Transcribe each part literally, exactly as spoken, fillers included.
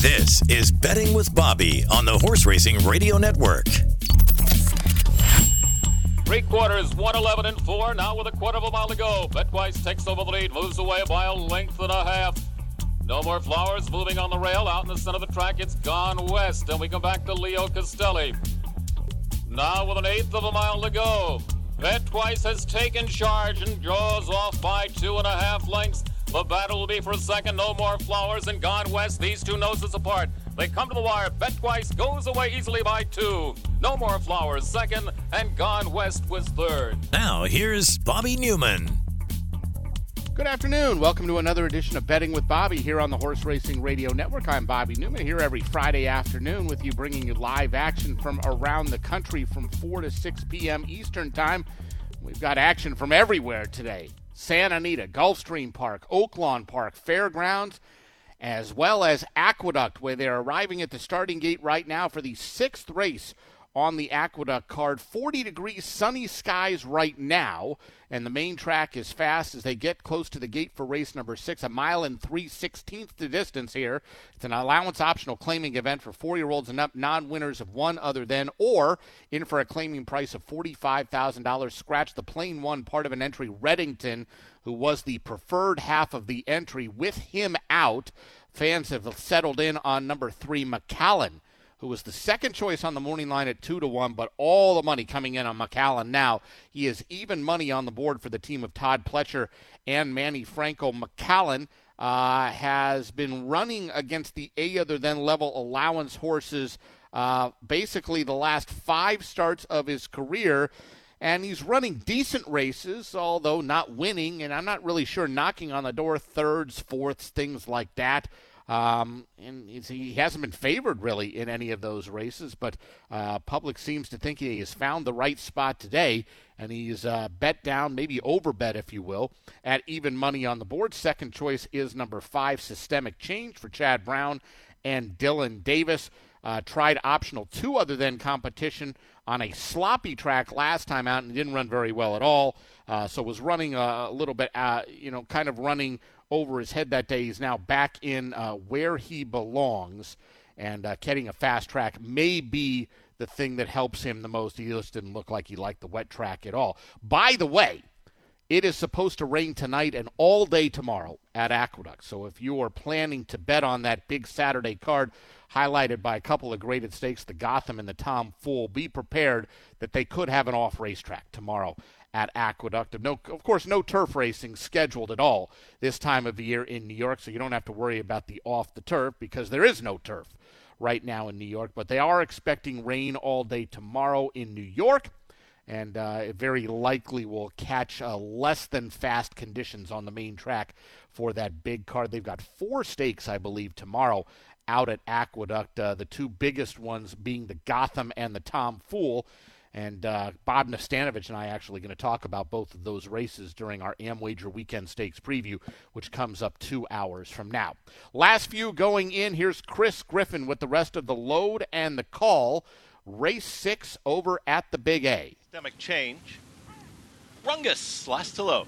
This is Betting with Bobby on the Horse Racing Radio Network. Three quarters, one eleven and four, now with a quarter of a mile to go. Betwise takes over the lead, moves away by a length and a half. No More Flowers moving on the rail, out in the center of the track, it's Gone West, and we come back to Leo Castelli. Now with an eighth of a mile to go. Betwise has taken charge and draws off by two and a half lengths. The battle will be for a second. No More Flowers and Gone West. These two noses apart. They come to the wire. Betwise goes away easily by two. No More Flowers second, and Gone West was third. Now here's Bobby Newman. Good afternoon. Welcome to another edition of Betting with Bobby here on the Horse Racing Radio Network. I'm Bobby Newman here every Friday afternoon with you, bringing you live action from around the country from four to six p.m. Eastern Time. We've got action from everywhere today. Santa Anita, Gulfstream Park, Oaklawn Park, Fairgrounds, as well as Aqueduct, where they're arriving at the starting gate right now for the sixth race on the Aqueduct card. forty degrees, sunny skies right now, and the main track is fast as they get close to the gate for race number six, a mile and three sixteenths the distance here. It's an allowance-optional claiming event for four-year-olds and up, non-winners of one other than, or in for a claiming price of forty-five thousand dollars. Scratch the plain one part of an entry, Reddington, who was the preferred half of the entry. With him out, fans have settled in on number three, McAllen, who was the second choice on the morning line at two to one, but all the money coming in on McAllen now. He is even money on the board for the team of Todd Pletcher and Manny Franco. McAllen uh, has been running against the A other than level allowance horses uh, basically the last five starts of his career, and he's running decent races, although not winning, and I'm not really sure, knocking on the door, thirds, fourths, things like that. Um, and he hasn't been favored really in any of those races, but uh, public seems to think he has found the right spot today, and he's uh, bet down, maybe over bet, if you will, at even money on the board. Second choice is number five, Systemic Change, for Chad Brown and Dylan Davis. Uh, tried optional two other than competition on a sloppy track last time out and didn't run very well at all, uh, so was running a little bit, uh, you know, kind of running over his head that day. He's now back in uh, where he belongs, and uh, getting a fast track may be the thing that helps him the most. He just didn't look like he liked the wet track at all. By the way, it is supposed to rain tonight and all day tomorrow at Aqueduct, so if you are planning to bet on that big Saturday card highlighted by a couple of graded stakes, the Gotham and the Tom Fool, be prepared that they could have an off racetrack tomorrow at Aqueduct. Of, no, of course, no turf racing scheduled at all this time of the year in New York, so you don't have to worry about the off the turf because there is no turf right now in New York. But they are expecting rain all day tomorrow in New York, and uh, it very likely will catch uh, less than fast conditions on the main track for that big card. They've got four stakes, I believe, tomorrow out at Aqueduct, uh, the two biggest ones being the Gotham and the Tom Fool. And uh, Bob Nastanovich and I are actually going to talk about both of those races during our AmWager Weekend Stakes preview, which comes up two hours from now. Last few going in. Here's Chris Griffin with the rest of the load and the call. Race six over at the Big A. Systemic Change. Rungus, last to load.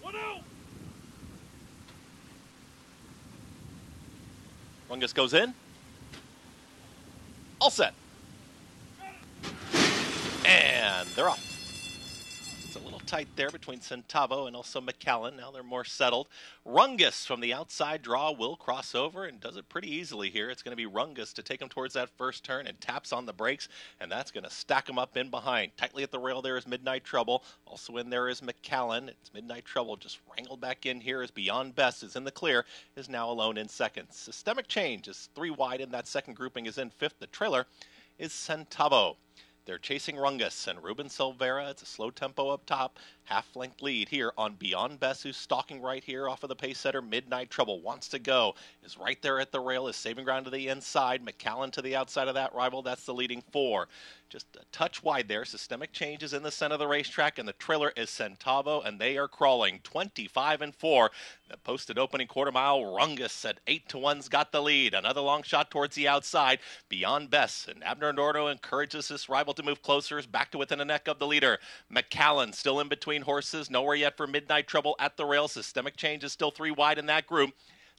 One out. Rungus goes in. All set. And they're off. It's a little tight there between Centavo and also McAllen. Now they're more settled. Rungus from the outside draw will cross over and does it pretty easily here. It's going to be Rungus to take him towards that first turn and taps on the brakes, and that's going to stack him up in behind. Tightly at the rail there is Midnight Trouble. Also in there is McAllen. It's Midnight Trouble just wrangled back in here as Beyond Best is in the clear, is now alone in second. Systemic Change is three wide in that second grouping, is in fifth. The trailer is Centavo. They're chasing Rungus and Ruben Silvera. It's a slow tempo up top. Half-length lead here on Beyond Best, who's stalking right here off of the pace setter. Midnight Trouble wants to go. Is right there at the rail. Is saving ground to the inside. McAllen to the outside of that rival. That's the leading four. Just a touch wide there. Systemic Change is in the center of the racetrack, and the trailer is Centavo, and they are crawling twenty-five and four. The posted opening quarter mile, Rungus at eight to one's got the lead. Another long shot towards the outside. Beyond Best, and Abner Nardo encourages this rival to move closer, is back to within a neck of the leader. McAllen still in between horses, nowhere yet for Midnight Trouble at the rail. Systemic Change is still three wide in that group.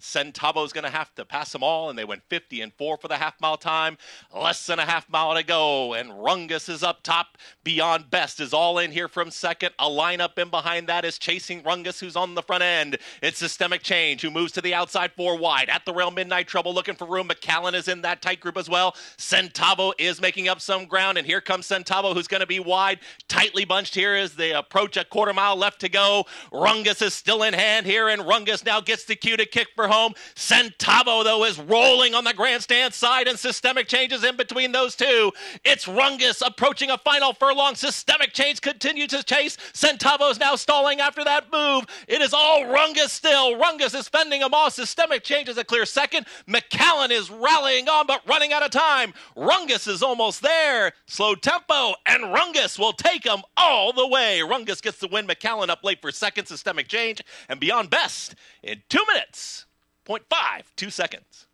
Centavo's going to have to pass them all, and they went fifty and four for the half-mile time. Less than a half-mile to go, and Rungus is up top. Beyond Best is all in here from second. A lineup in behind that is chasing Rungus, who's on the front end. It's Systemic Change, who moves to the outside four wide. At the rail, Midnight Trouble looking for room. McCallan is in that tight group as well. Centavo is making up some ground, and here comes Centavo, who's going to be wide. Tightly bunched here as they approach a quarter mile left to go. Rungus is still in hand here, and Rungus now gets the cue to kick for home. Centavo, though, is rolling on the grandstand side, and Systemic Change is in between those two. It's Rungus approaching a final furlong. Systemic Change continues to chase. Centavo's now stalling after that move. It is all Rungus still. Rungus is fending them off. Systemic Change is a clear second. McCallan is rallying on, but running out of time. Rungus is almost there. Slow tempo, and Rungus will take him all the way. Rungus gets the win. McCallan up late for second. Systemic Change and Beyond Best in two minutes. point five two seconds.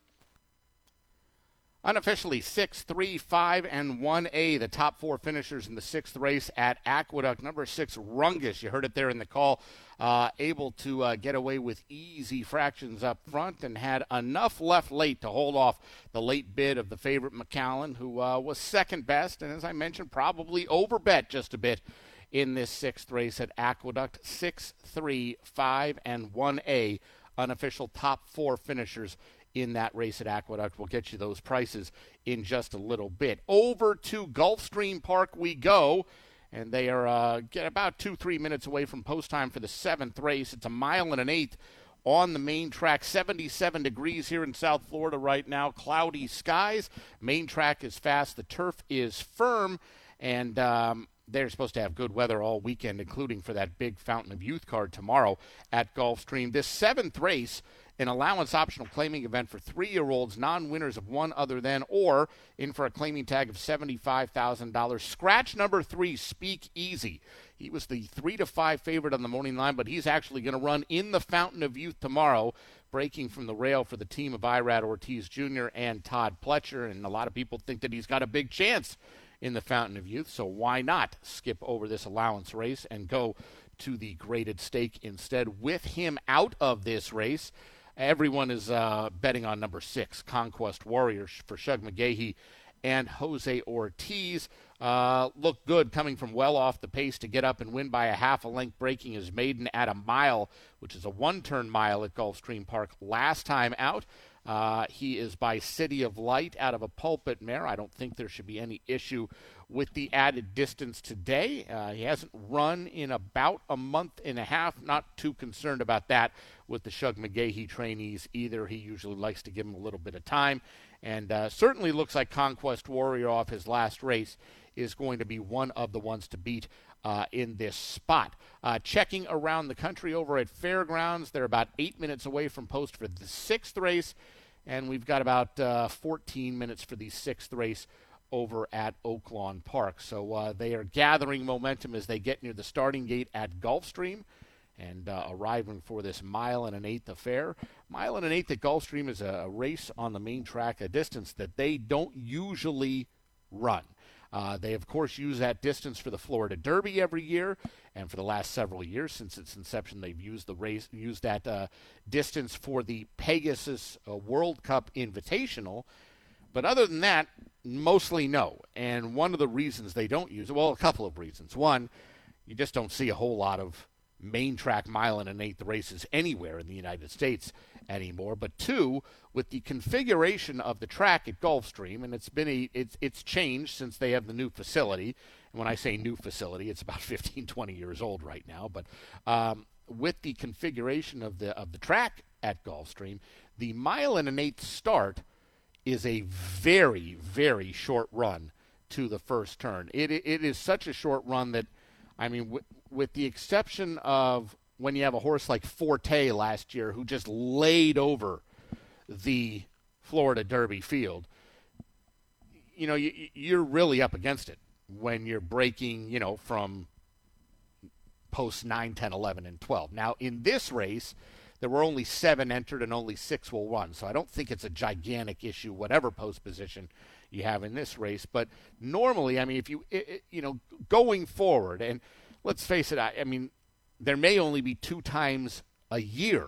Unofficially, six, three, five, and one A, the top four finishers in the sixth race at Aqueduct. Number six, Rungus, you heard it there in the call, uh, able to uh, get away with easy fractions up front and had enough left late to hold off the late bid of the favorite McCallan, who uh, was second best and, as I mentioned, probably overbet just a bit in this sixth race at Aqueduct. six, three, five, and one A. Unofficial top four finishers in that race at Aqueduct. We'll get you those prices in just a little bit. Over to Gulfstream Park we go, and they are uh, get about two, three minutes away from post time for the seventh race. It's a mile and an eighth on the main track. seventy-seven degrees here in South Florida right now. Cloudy skies. Main track is fast. The turf is firm, and um, they're supposed to have good weather all weekend, including for that big Fountain of Youth card tomorrow at Gulfstream. This seventh race, an allowance-optional claiming event for three-year-olds, non-winners of one other than, or in for a claiming tag of seventy-five thousand dollars. Scratch number three, Speak Easy. He was the three to five favorite on the morning line, but he's actually going to run in the Fountain of Youth tomorrow, breaking from the rail for the team of Irad Ortiz Junior and Todd Pletcher, and a lot of people think that he's got a big chance in the Fountain of Youth, so why not skip over this allowance race and go to the graded stake instead? With him out of this race, everyone is uh, betting on number six, Conquest Warrior, for Shug McGaughey and Jose Ortiz. Uh, looked good coming from well off the pace to get up and win by a half a length, breaking his maiden at a mile, which is a one-turn mile at Gulfstream Park last time out. Uh, he is by City of Light out of a pulpit mare. I don't think there should be any issue with the added distance today. Uh, he hasn't run in about a month and a half. Not too concerned about that with the Shug McGaughey trainees either. He usually likes to give them a little bit of time. And uh, certainly looks like Conquest Warrior off his last race is going to be one of the ones to beat uh, in this spot. Uh, checking around the country over at Fairgrounds, they're about eight minutes away from post for the sixth race. And we've got about uh, fourteen minutes for the sixth race over at Oaklawn Park. So uh, they are gathering momentum as they get near the starting gate at Gulfstream and uh, arriving for this mile and an eighth affair. Mile and an eighth at Gulfstream is a race on the main track, a distance that they don't usually run. Uh, they, of course, use that distance for the Florida Derby every year, and for the last several years since its inception, they've used the race, used that uh, distance for the Pegasus uh, World Cup Invitational. But other than that, mostly no. And one of the reasons they don't use it, well, a couple of reasons. One, you just don't see a whole lot of main track mile and an eighth races anywhere in the United States anymore. But two, with the configuration of the track at Gulfstream, and it's been a, it's it's changed since they have the new facility. And when I say new facility, it's about fifteen, twenty years old right now. But um, with the configuration of the of the track at Gulfstream, the mile and an eighth start is a very, very short run to the first turn. It it is such a short run that, I mean, w- with the exception of when you have a horse like Forte last year who just laid over the Florida Derby field, you know, you, you're really up against it when you're breaking, you know, from posts nine, ten, eleven, and twelve. Now, in this race, there were only seven entered and only six will run, so I don't think it's a gigantic issue, whatever post position you have in this race. But normally, I mean, if you, it, it, you know, going forward, and let's face it, I, I mean, there may only be two times a year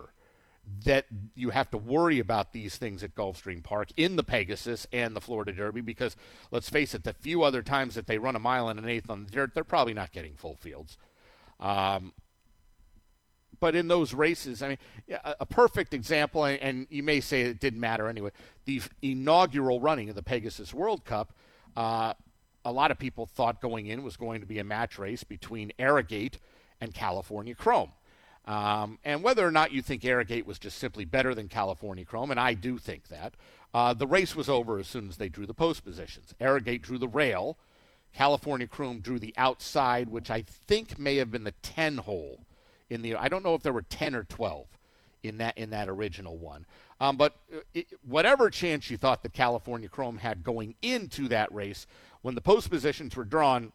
that you have to worry about these things at Gulfstream Park in the Pegasus and the Florida Derby, because let's face it, the few other times that they run a mile and an eighth on the dirt, they're probably not getting full fields. Um, but in those races, I mean, a, a perfect example, and, and you may say it didn't matter anyway, the f- inaugural running of the Pegasus World Cup, uh, a lot of people thought going in was going to be a match race between Arrogate and California Chrome. Um, and whether or not you think Arrogate was just simply better than California Chrome, and I do think that, uh, the race was over as soon as they drew the post positions. Arrogate drew the rail. California Chrome drew the outside, which I think may have been the ten hole. In the I don't know if there were ten or twelve in that in that original one. Um, but it, whatever chance you thought that California Chrome had going into that race, when the post positions were drawn,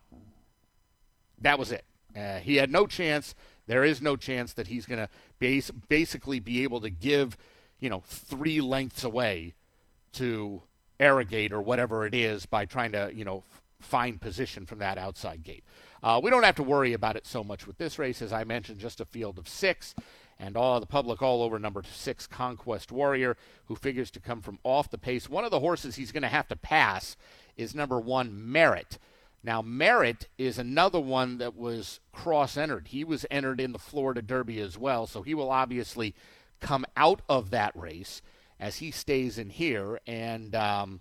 that was it. Uh, he had no chance. There is no chance that he's going to base, basically be able to give, you know, three lengths away to Arrogate or whatever it is by trying to, you know, f- find position from that outside gate. Uh, we don't have to worry about it so much with this race. As I mentioned, just a field of six, and all the public all over number six, Conquest Warrior, who figures to come from off the pace. One of the horses he's going to have to pass is number one, Merritt. Now, Merritt is another one that was cross-entered. He was entered in the Florida Derby as well, so he will obviously come out of that race as he stays in here. And um,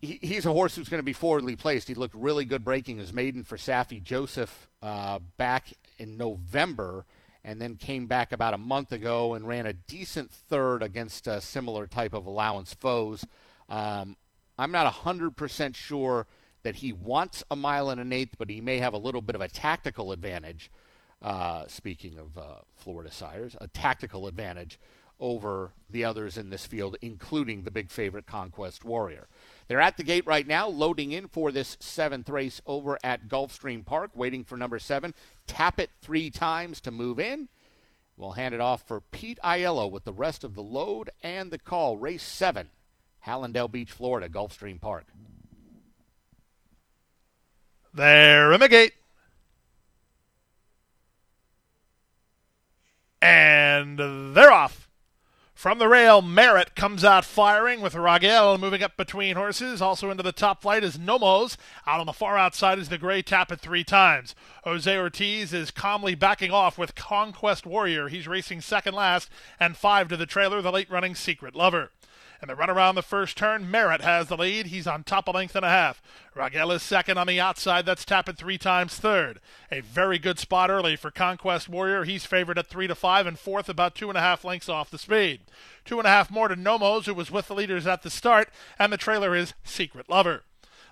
he, he's a horse who's going to be forwardly placed. He looked really good breaking his maiden for Safi Joseph uh, back in November, and then came back about a month ago and ran a decent third against a similar type of allowance foes. Um I'm not one hundred percent sure that he wants a mile and an eighth, but he may have a little bit of a tactical advantage, uh, speaking of uh, Florida sires, a tactical advantage over the others in this field, including the big favorite Conquest Warrior. They're at the gate right now, loading in for this seventh race over at Gulfstream Park, waiting for number seven. Tap it three times to move in. We'll hand it off for Pete Aiello with the rest of the load and the call. Race seven. Hallandale Beach, Florida, Gulfstream Park. They're in the gate. And they're off. From the rail, Merritt comes out firing with Ragel moving up between horses. Also into the top flight is Nomos. Out on the far outside is the gray Tap It Three Times. Jose Ortiz is calmly backing off with Conquest Warrior. He's racing second last and five to the trailer, the late-running Secret Lover. And the run around the first turn, Merritt has the lead. He's on top a length and a half. Ragel is second on the outside. That's Tap It Three Times third. A very good spot early for Conquest Warrior. He's favored at three to five and fourth about two and a half lengths off the speed. Two and a half more to Nomos, who was with the leaders at the start, and the trailer is Secret Lover.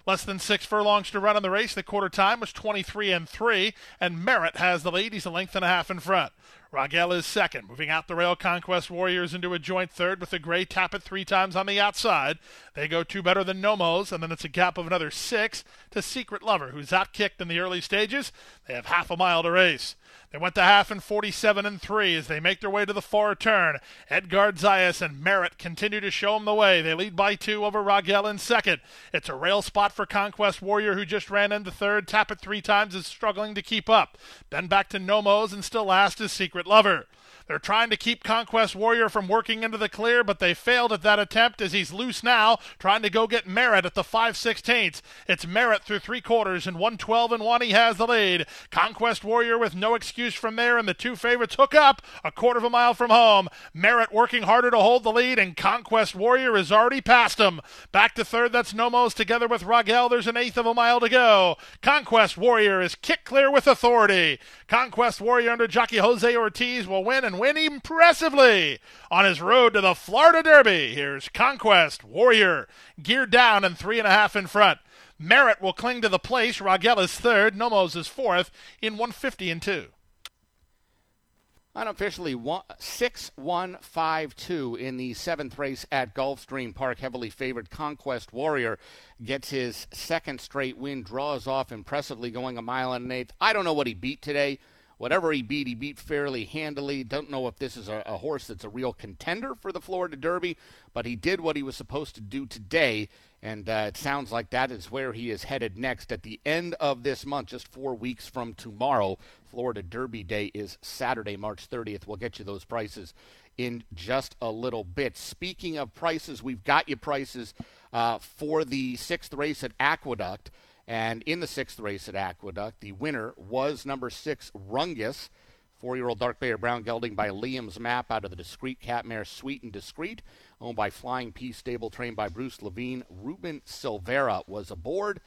Less than six furlongs to run in the race. The quarter time was twenty-three and three, and Merritt has the lead. He's a length and a half in front. Ragel is second. Moving out the rail, Conquest Warriors into a joint third with the gray Tap It Three Times on the outside. They go two better than Nomos, and then it's a gap of another six to Secret Lover, who's outkicked in the early stages. They have half a mile to race. They went to half in forty-seven and three as they make their way to the far turn. Edgar Zayas and Merritt continue to show them the way. They lead by two over Ragel in second. It's a rail spot for Conquest Warrior, who just ran into third. Tap It Three Times is struggling to keep up. Then back to Nomos, and still last is Secret Lover. They're trying to keep Conquest Warrior from working into the clear, but they failed at that attempt as he's loose now, trying to go get Merritt at the five sixteenths. It's Merritt through three quarters, and one twelve and one he has the lead. Conquest Warrior with no excuse from there, and the two favorites hook up a quarter of a mile from home. Merritt working harder to hold the lead, and Conquest Warrior is already past him. Back to third, that's Nomos together with Ragel. There's an eighth of a mile to go. Conquest Warrior is kick clear with authority. Conquest Warrior under jockey Jose Ortiz will win, and win impressively on his road to the Florida Derby. Here's Conquest Warrior, geared down and three and a half in front. Merritt will cling to the place. Ragel is third. Nomos is fourth in one fifty and two. Unofficially, six one five two in the seventh race at Gulfstream Park. Heavily favored Conquest Warrior gets his second straight win, draws off impressively, going a mile and an eighth. I don't know what he beat today. Whatever he beat, he beat fairly handily. Don't know if this is a, a horse that's a real contender for the Florida Derby, but he did what he was supposed to do today And uh, it sounds like that is where he is headed next. At the end of this month, just four weeks from tomorrow, Florida Derby Day is Saturday, March thirtieth. We'll get you those prices in just a little bit. Speaking of prices, we've got you prices uh, for the sixth race at Aqueduct. And in the sixth race at Aqueduct, the winner was number six, Rungus. Four-year-old Dark Bear Brown gelding by Liam's Map out of the Discreet Cat Mare, Sweet and Discreet, owned by Flying Pea Stable, trained by Bruce Levine. Ruben Silvera was aboard.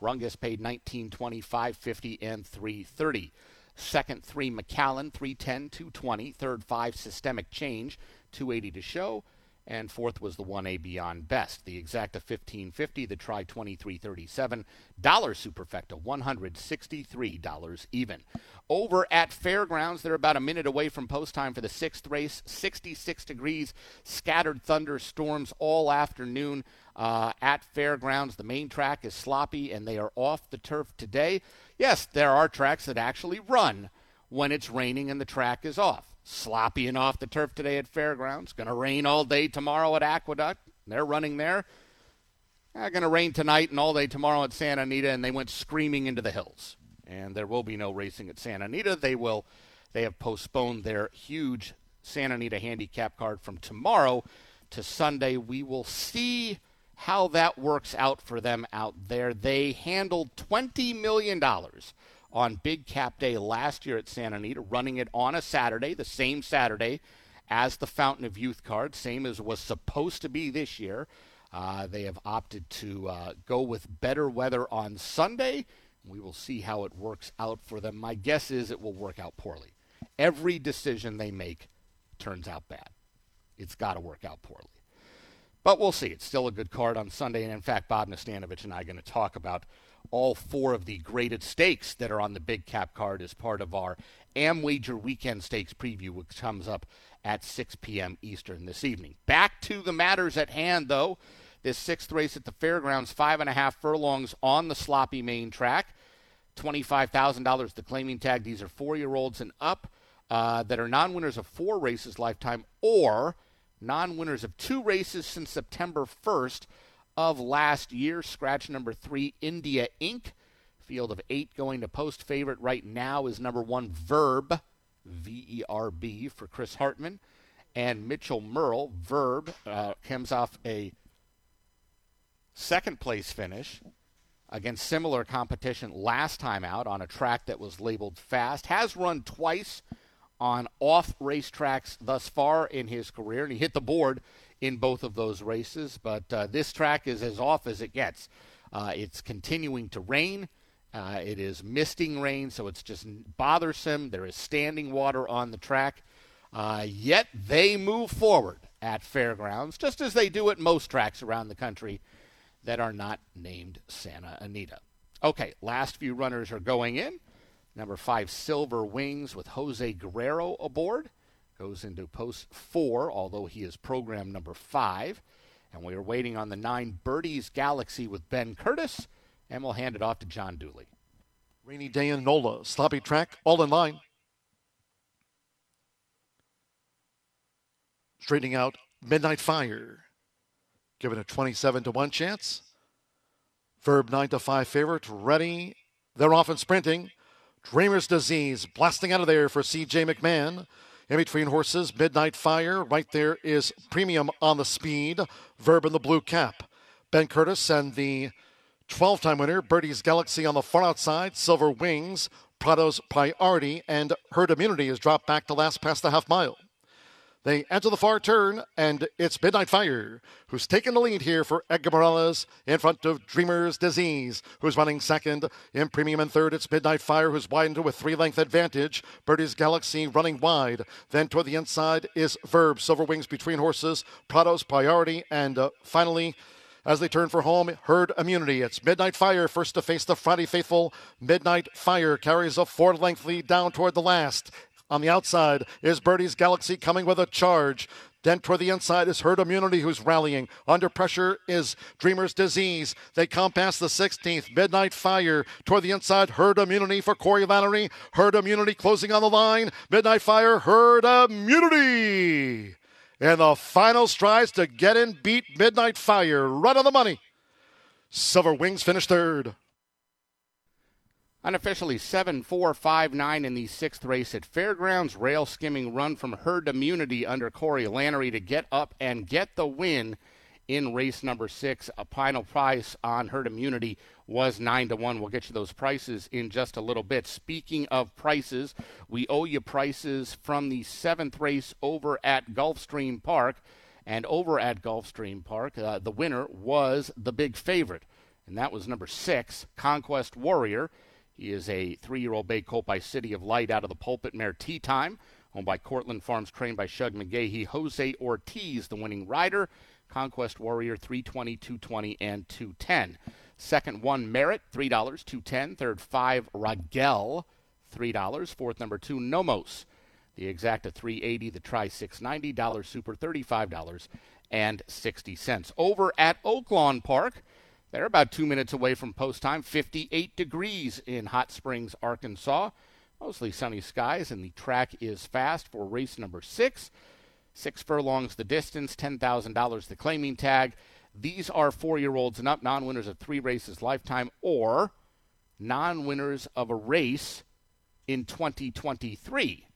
Rungus paid nineteen twenty, five fifty, and three thirty. Second, three McAllen, three ten, two twenty. Third, five Systemic Change, two eighty to show. And fourth was the one A Beyond Best. The Exacta fifteen fifty, the Tri twenty-three thirty-seven, Dollar Superfecta one hundred sixty-three dollars even. Over at Fairgrounds, they're about a minute away from post time for the sixth race. sixty-six degrees, scattered thunderstorms all afternoon uh, at Fairgrounds. The main track is sloppy, and they are off the turf today. Yes, there are tracks that actually run when it's raining and the track is off. Sloppy and off the turf today at Fairgrounds. Going to rain all day tomorrow at Aqueduct. They're running there. Uh, going to rain tonight and all day tomorrow at Santa Anita, and they went screaming into the hills. And there will be no racing at Santa Anita. They will. They have postponed their huge Santa Anita handicap card from tomorrow to Sunday. We will see how that works out for them out there. They handled twenty million dollars. On Big Cap Day last year at Santa Anita, running it on a Saturday, the same Saturday as the Fountain of Youth card, same as was supposed to be this year. Uh, they have opted to uh, go with better weather on Sunday. We will see how it works out for them. My guess is it will work out poorly. Every decision they make turns out bad. It's got to work out poorly. But we'll see. It's still a good card on Sunday. And, in fact, Bob Nastanovich and I are going to talk about all four of the graded stakes that are on the Big Cap card as part of our AmWager Weekend Stakes preview, which comes up at six p.m. Eastern this evening. Back to the matters at hand, though. This sixth race at the Fairgrounds, five and a half furlongs on the sloppy main track. twenty-five thousand dollars the claiming tag. These are four-year-olds and up uh, that are non-winners of four races lifetime or non-winners of two races since September first. Of last year. Scratch number three, India Incorporated. Field of eight going to post. Favorite right now is number one, Verb, V E R B, for Chris Hartman. And Mitchell Merle, Verb, uh, comes off a second-place finish against similar competition last time out on a track that was labeled fast. Has run twice on off racetracks thus far in his career, and he hit the board in both of those races, but uh, this track is as off as it gets. Uh, it's continuing to rain. Uh, it is misting rain, so it's just bothersome. There is standing water on the track, uh, yet they move forward at Fairgrounds, just as they do at most tracks around the country that are not named Santa Anita. Okay, last few runners are going in. Number five, Silver Wings, with Jose Guerrero aboard, goes into post four, although he is program number five. And we are waiting on the nine, Birdie's Galaxy, with Ben Curtis, and we'll hand it off to John Dooley. Rainy day in NOLA, sloppy track, all in line. Straightening out, Midnight Fire, given a twenty-seven to one chance. Verb nine to five favorite, ready. They're off and sprinting. Dreamer's Disease blasting out of there for C J. McMahon. In between horses, Midnight Fire. Right there is Premium on the speed. Verb in the blue cap. Ben Curtis and the twelve-time winner, Birdie's Galaxy, on the far outside. Silver Wings, Prado's Priority, and Herd Immunity is dropped back to last past the half mile. They enter the far turn, and it's Midnight Fire who's taken the lead here for Edgar Morales in front of Dreamer's Disease, who's running second. In Premium and third, it's Midnight Fire, who's widened to a three-length advantage. Birdie's Galaxy running wide. Then toward the inside is Verb, Silver Wings between horses, Prado's Priority, and uh, finally, as they turn for home, Herd Immunity. It's Midnight Fire first to face the Friday faithful. Midnight Fire carries a four-length lead down toward the last. On the outside is Birdie's Galaxy coming with a charge. Then toward the inside is Herd Immunity, who's rallying. Under pressure is Dreamer's Disease. They come past the sixteenth. Midnight Fire toward the inside. Herd Immunity for Corey Lannery. Herd Immunity closing on the line. Midnight Fire, Herd Immunity. And the final strides to get in, beat Midnight Fire. Right on the money. Silver Wings finished third. Unofficially seven four, five nine in the sixth race at Fairgrounds. Rail skimming run from Herd Immunity under Corey Lannery to get up and get the win in race number six. A final price on Herd Immunity was nine to one. We'll get you those prices in just a little bit. Speaking of prices, we owe you prices from the seventh race over at Gulfstream Park. And over at Gulfstream Park, uh, the winner was the big favorite. And that was number six, Conquest Warrior. He is a three-year-old bay colt by City of Light out of the Pulpit Mare Tea Time, owned by Cortland Farms, trained by Shug McGaughey. Jose Ortiz, the winning rider. Conquest Warrior, three twenty, two twenty, and two ten. Second one, Merritt, three dollars, two ten. Third, five, Ragel, three dollars. Fourth, number two, Nomos. The exacta, three eighty. The try, six ninety. Dollar Super, thirty-five dollars and sixty cents. Over at Oaklawn Park, they're about two minutes away from post time, fifty-eight degrees in Hot Springs, Arkansas. Mostly sunny skies, and the track is fast for race number six. Six furlongs the distance, ten thousand dollars the claiming tag. These are four-year-olds and up, non-winners of three races lifetime, or non-winners of a race in twenty twenty-three.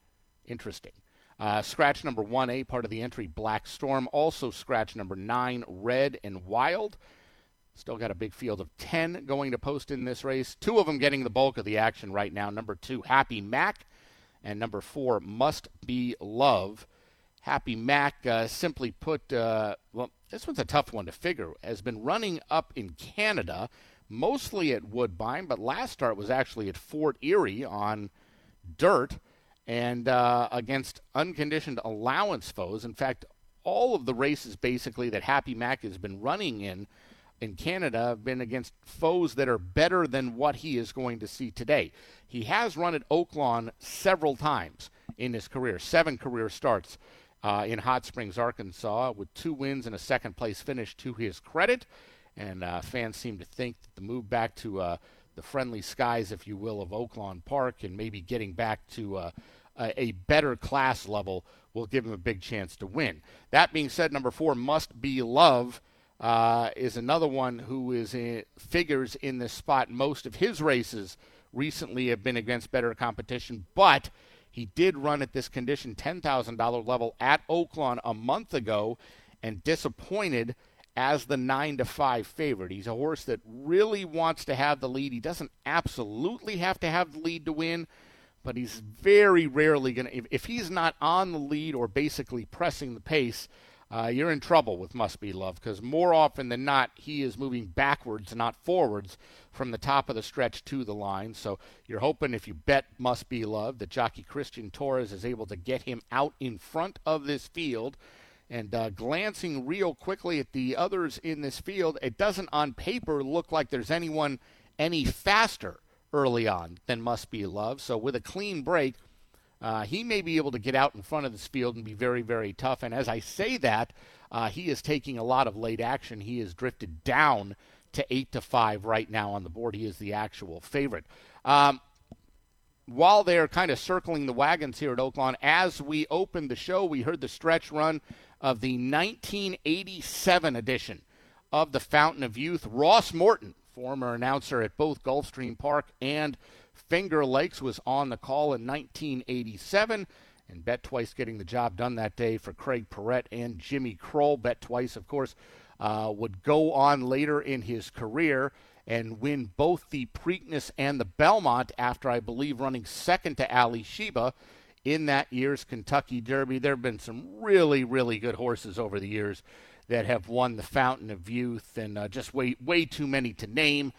Interesting. Uh, scratch number one A, part of the entry, Black Storm. Also scratch number nine, Red and Wild. Still got a big field of ten going to post in this race. Two of them getting the bulk of the action right now. Number two, Happy Mac, and number four, Must Be Love. Happy Mac, uh, simply put, uh, well, this one's a tough one to figure, has been running up in Canada, mostly at Woodbine, but last start was actually at Fort Erie on dirt and uh, against unconditioned allowance foes. In fact, all of the races basically that Happy Mac has been running in in Canada have been against foes that are better than what he is going to see today. He has run at Oaklawn several times in his career, seven career starts uh, in Hot Springs, Arkansas, with two wins and a second-place finish to his credit. And uh, fans seem to think that the move back to uh, the friendly skies, if you will, of Oaklawn Park and maybe getting back to uh, a better class level will give him a big chance to win. That being said, number four, Must Be Love, Uh, is another one who is in, figures in this spot. Most of his races recently have been against better competition, but he did run at this condition ten thousand dollars level at Oaklawn a month ago and disappointed as the nine to five favorite. He's a horse that really wants to have the lead. He doesn't absolutely have to have the lead to win, but he's very rarely going to, if, if he's not on the lead or basically pressing the pace, Uh, you're in trouble with Must Be Love, because more often than not, he is moving backwards, not forwards, from the top of the stretch to the line. So you're hoping, if you bet Must Be Love, that jockey Christian Torres is able to get him out in front of this field. And uh, glancing real quickly at the others in this field, it doesn't on paper look like there's anyone any faster early on than Must Be Love. So with a clean break, Uh, he may be able to get out in front of this field and be very, very tough. And as I say that, uh, he is taking a lot of late action. He has drifted down to eight to five right now on the board. He is the actual favorite. Um, while they're kind of circling the wagons here at Oaklawn, as we opened the show, we heard the stretch run of the nineteen eighty-seven edition of the Fountain of Youth. Ross Morton, former announcer at both Gulfstream Park and Finger Lakes, was on the call in nineteen eighty-seven, and bet twice getting the job done that day for Craig Perrette and Jimmy Kroll. Bet twice, of course, uh, would go on later in his career and win both the Preakness and the Belmont after, I believe, running second to Ali Sheba in that year's Kentucky Derby. There have been some really, really good horses over the years that have won the Fountain of Youth, and uh, just way, way too many to name.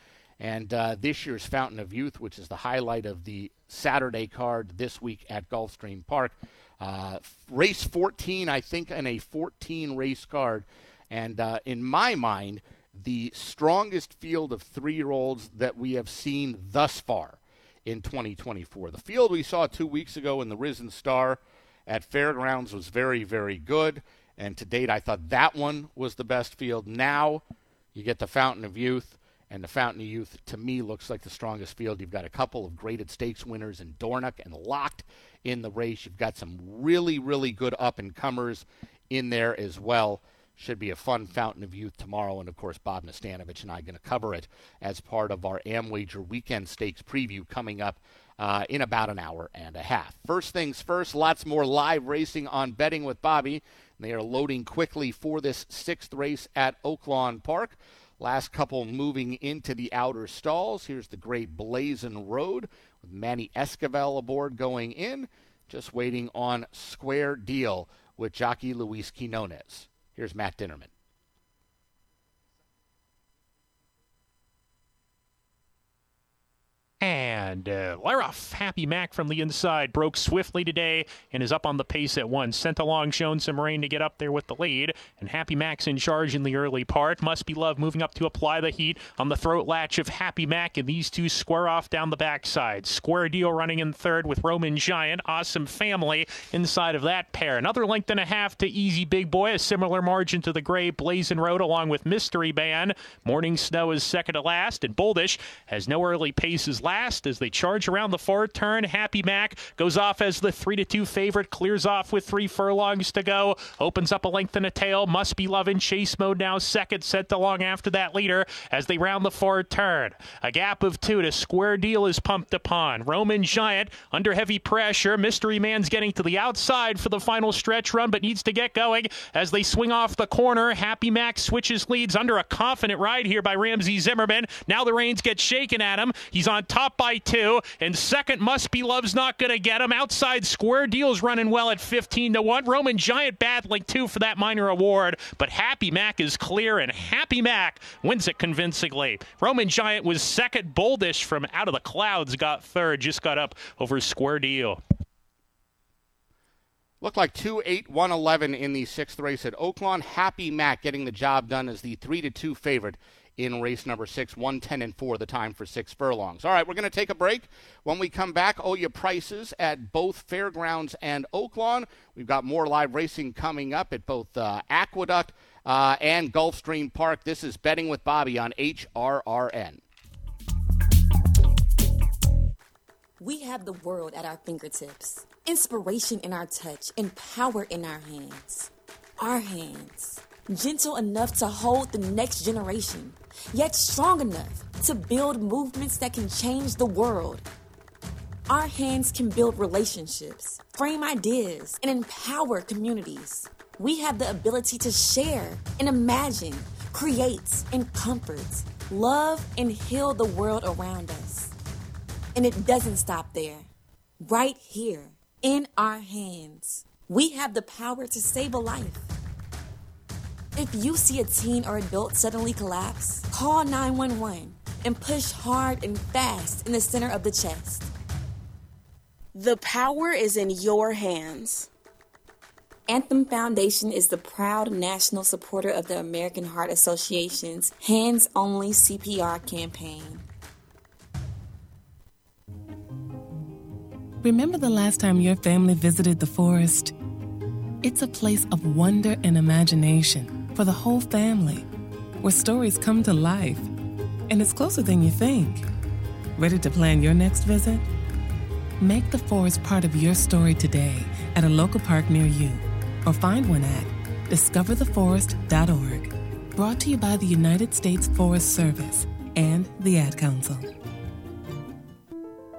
And uh, this year's Fountain of Youth, which is the highlight of the Saturday card this week at Gulfstream Park. Uh, race fourteen, I think, in a fourteen-race card. And uh, in my mind, the strongest field of three-year-olds that we have seen thus far in twenty twenty-four. The field we saw two weeks ago in the Risen Star at Fairgrounds was very, very good. And to date, I thought that one was the best field. Now you get the Fountain of Youth. And the Fountain of Youth, to me, looks like the strongest field. You've got a couple of graded stakes winners in Dornock and Locked in the race. You've got some really, really good up-and-comers in there as well. Should be a fun fountain of youth tomorrow. And, of course, Bob Nastanovich and I are going to cover it as part of our AmWager Weekend Stakes preview coming up uh, in about an hour and a half. First things first, lots more live racing on Betting with Bobby. They are loading quickly for this sixth race at Oaklawn Park. Last couple moving into the outer stalls. Here's the great Blazing Road with Manny Esquivel aboard going in. Just waiting on Square Deal with jockey Luis Quinones. Here's Matt Dinnerman. And uh, we're off. Happy Mac from the inside broke swiftly today and is up on the pace at one. Sent along, shown some rain to get up there with the lead. And Happy Mac's in charge in the early part. Must Be Love moving up to apply the heat on the throat latch of Happy Mac. And these two square off down the backside. Square Deal running in third with Roman Giant. Awesome Family inside of that pair. Another length and a half to Easy Big Boy. A similar margin to the gray Blazing Road along with Mystery Band. Morning Snow is second to last. And Boldish has no early paces left. Last as they charge around the far turn. Happy Mac goes off as the three to two favorite, clears off with three furlongs to go, opens up a length and a tail. Must Be Love in chase mode now, second, sent along after that leader as they round the far turn. A gap of two to Square Deal is pumped upon. Roman Giant under heavy pressure. Mystery Man's getting to the outside for the final stretch run, but needs to get going as they swing off the corner. Happy Mac switches leads under a confident ride here by Ramsey Zimmerman. Now the reins get shaken at him. He's on top. Top by two, and second, Must Be Love's not going to get him. Outside, Square Deal's running well at fifteen to one. Roman Giant battling two for that minor award, but Happy Mac is clear, and Happy Mac wins it convincingly. Roman Giant was second. Boldish from Out of the Clouds got third, just got up over Square Deal. Looked like two eight one eleven in the sixth race at Oaklawn. Happy Mac getting the job done as the three to two favorite in race number six, one ten and four, the time for six furlongs. All right, we're going to take a break. When we come back, owe you prices at both Fairgrounds and Oaklawn. We've got more live racing coming up at both uh, Aqueduct uh, and Gulfstream Park. This is Betting with Bobby on H R R N. We have the world at our fingertips, inspiration in our touch, and power in our hands. Our hands. Gentle enough to hold the next generation, yet strong enough to build movements that can change the world. Our hands can build relationships, frame ideas, and empower communities. We have the ability to share and imagine, create and comfort, love and heal the world around us. And it doesn't stop there. Right here, in our hands, we have the power to save a life. If you see a teen or adult suddenly collapse, call nine one one and push hard and fast in the center of the chest. The power is in your hands. Anthem Foundation is the proud national supporter of the American Heart Association's Hands Only C P R campaign. Remember the last time your family visited the forest? It's a place of wonder and imagination. For the whole family, where stories come to life, and it's closer than you think. Ready to plan your next visit? Make the forest part of your story today at a local park near you, or find one at discover the forest dot org. Brought to you by the United States Forest Service and the Ad Council.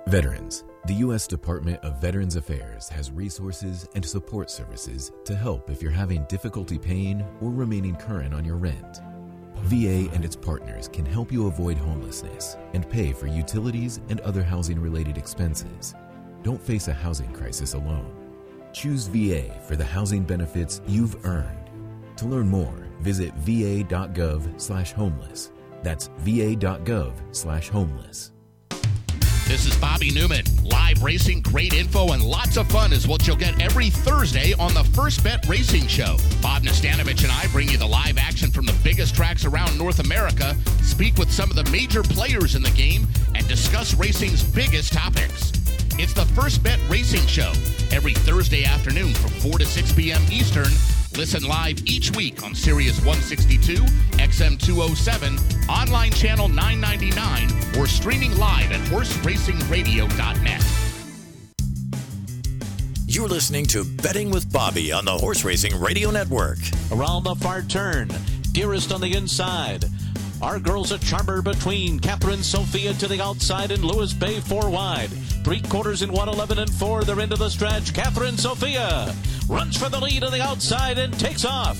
Veterans. The U S Department of Veterans Affairs has resources and support services to help if you're having difficulty paying or remaining current on your rent. V A and its partners can help you avoid homelessness and pay for utilities and other housing-related expenses. Don't face a housing crisis alone. Choose V A for the housing benefits you've earned. To learn more, visit v a dot gov slash homeless. That's v a dot gov slash homeless. This is Bobby Newman. Live racing, great info, and lots of fun is what you'll get every Thursday on the First Bet Racing Show. Bob Nastanovich and I bring you the live action from the biggest tracks around North America, speak with some of the major players in the game, and discuss racing's biggest topics. It's the First Bet Racing Show every Thursday afternoon from four to six p.m. Eastern. Listen live each week on Sirius one sixty-two, X M two oh seven, online channel nine ninety-nine, or streaming live at horse racing radio dot net. You're listening to Betting with Bobby on the Horse Racing Radio Network. Around the far turn, Dearest on the inside. Our Girl's a Charmer between Catherine Sophia to the outside and Lewis Bay four wide. Three quarters in one eleven and four. They're into the stretch. Catherine Sophia runs for the lead on the outside and takes off.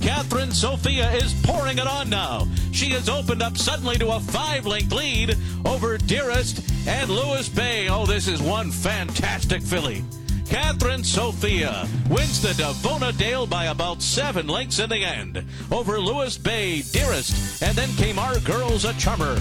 Catherine Sophia is pouring it on now. She has opened up suddenly to a five-length lead over Dearest and Lewis Bay. Oh, this is one fantastic filly. Catherine Sophia wins the Davona Dale by about seven lengths in the end over Lewis Bay, Dearest, and then came Our Girl's a Charmer.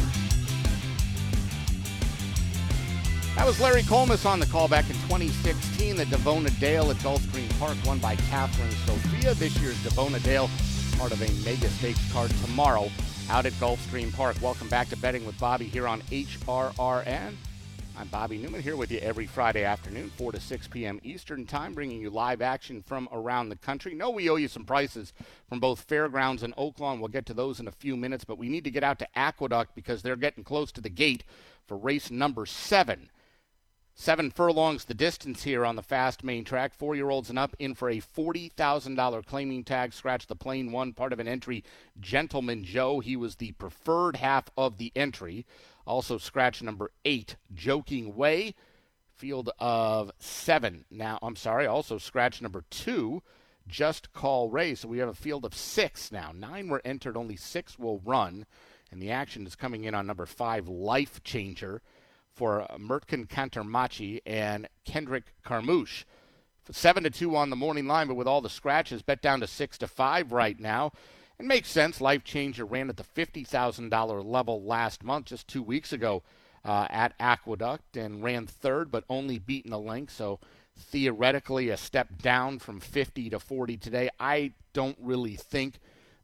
That was Larry Colmus on the call back in twenty sixteen. The Davona Dale at Gulfstream Park won by Catherine Sophia. This year's Davona Dale, part of a mega stakes card tomorrow out at Gulfstream Park. Welcome back to Betting with Bobby here on H R R N. I'm Bobby Newman here with you every Friday afternoon, four to six p.m. Eastern Time, bringing you live action from around the country. No, we owe you some prices from both Fairgrounds and Oaklawn. We'll get to those in a few minutes, but we need to get out to Aqueduct because they're getting close to the gate for race number seven. Seven furlongs the distance here on the fast main track. Four-year-olds and up in for a forty thousand dollars claiming tag. Scratch the plain one, part of an entry, Gentleman Joe. He was the preferred half of the entry. Also scratch number eight, Joking Way. Field of seven. Now, I'm sorry, also scratch number two, Just Call Ray. So we have a field of six now. Nine were entered, only six will run. And the action is coming in on number five, Life Changer, for Mertkin Kantermachi and Kendrick Carmouche. seven to two on the morning line, but with all the scratches, bet down to six to five right now. It makes sense. Life Changer ran at the fifty thousand dollars level last month, just two weeks ago, uh, at Aqueduct, and ran third, but only beaten a length, so theoretically a step down from fifty to forty today. I don't really think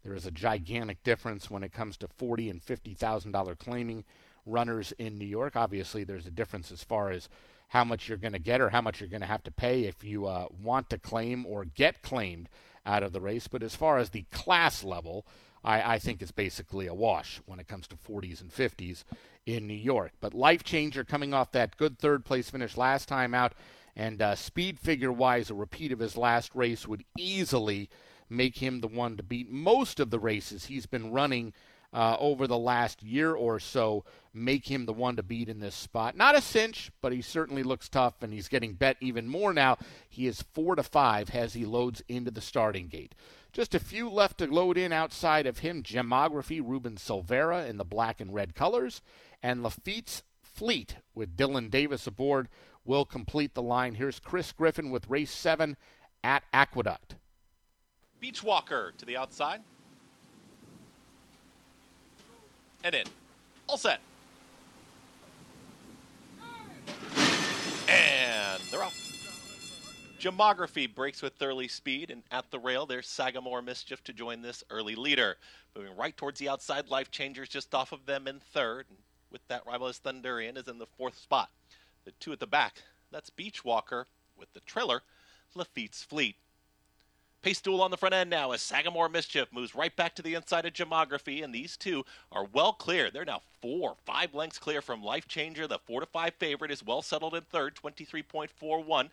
there is a gigantic difference when it comes to forty thousand dollars and fifty thousand dollars claiming runners in New York. Obviously, there's a difference as far as how much you're going to get or how much you're going to have to pay if you uh, want to claim or get claimed out of the race. But as far as the class level, I, I think it's basically a wash when it comes to forties and fifties in New York. But Life Changer coming off that good third-place finish last time out, and uh, speed figure-wise, a repeat of his last race would easily make him the one to beat. Most of the races he's been running Uh, over the last year or so, make him the one to beat in this spot. Not a cinch, but he certainly looks tough, and he's getting bet even more now. He is four to five as he loads into the starting gate. Just a few left to load in outside of him. Gemography, Ruben Silvera in the black and red colors, and Lafitte's Fleet with Dylan Davis aboard will complete the line. Here's Chris Griffin with race seven at Aqueduct. Beachwalker to the outside. And in. All set. And they're off. Gemography breaks with Thurley Speed, and at the rail, there's Sagamore Mischief to join this early leader. Moving right towards the outside, Life Changers just off of them in third. And with that, rival is Thundurian is in the fourth spot. The two at the back, that's Beachwalker with the trailer, Lafitte's Fleet. Pace duel on the front end now as Sagamore Mischief moves right back to the inside of Gemography, and these two are well clear. They're now four, five lengths clear from Life Changer. The four to five favorite is well settled in third, twenty-three point four one.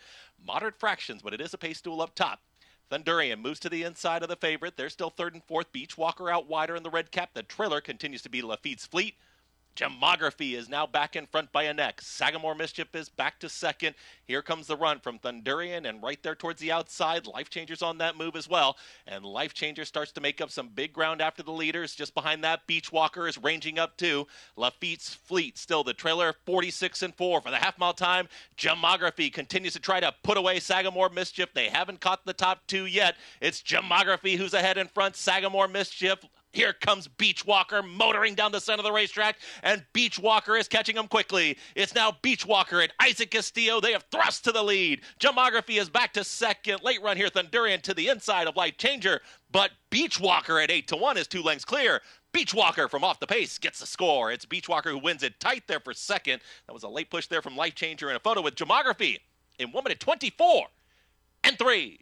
Moderate fractions, but it is a pace duel up top. Thundurian moves to the inside of the favorite. They're still third and fourth. Beachwalker out wider in the red cap. The trailer continues to be Lafitte's Fleet. Gemography is now back in front by a neck. Sagamore Mischief is back to second. Here comes the run from Thundurian, and right there towards the outside, Life Changer's on that move as well. And Life Changer starts to make up some big ground after the leaders. Just behind that, Beachwalker is ranging up too. Lafitte's Fleet still the trailer, forty-six and four for the half-mile time. Gemography continues to try to put away Sagamore Mischief. They haven't caught the top two yet. It's Gemography who's ahead in front. Sagamore Mischief. Here comes Beachwalker motoring down the center of the racetrack, and Beachwalker is catching him quickly. It's now Beachwalker and Isaac Castillo. They have thrust to the lead. Gemography is back to second. Late run here, Thundurian to the inside of Life Changer, but Beachwalker at eight to one is two lengths clear. Beachwalker from off the pace gets the score. It's Beachwalker who wins it tight there for second. That was a late push there from Life Changer in a photo with Gemography in one minute twenty-four and three.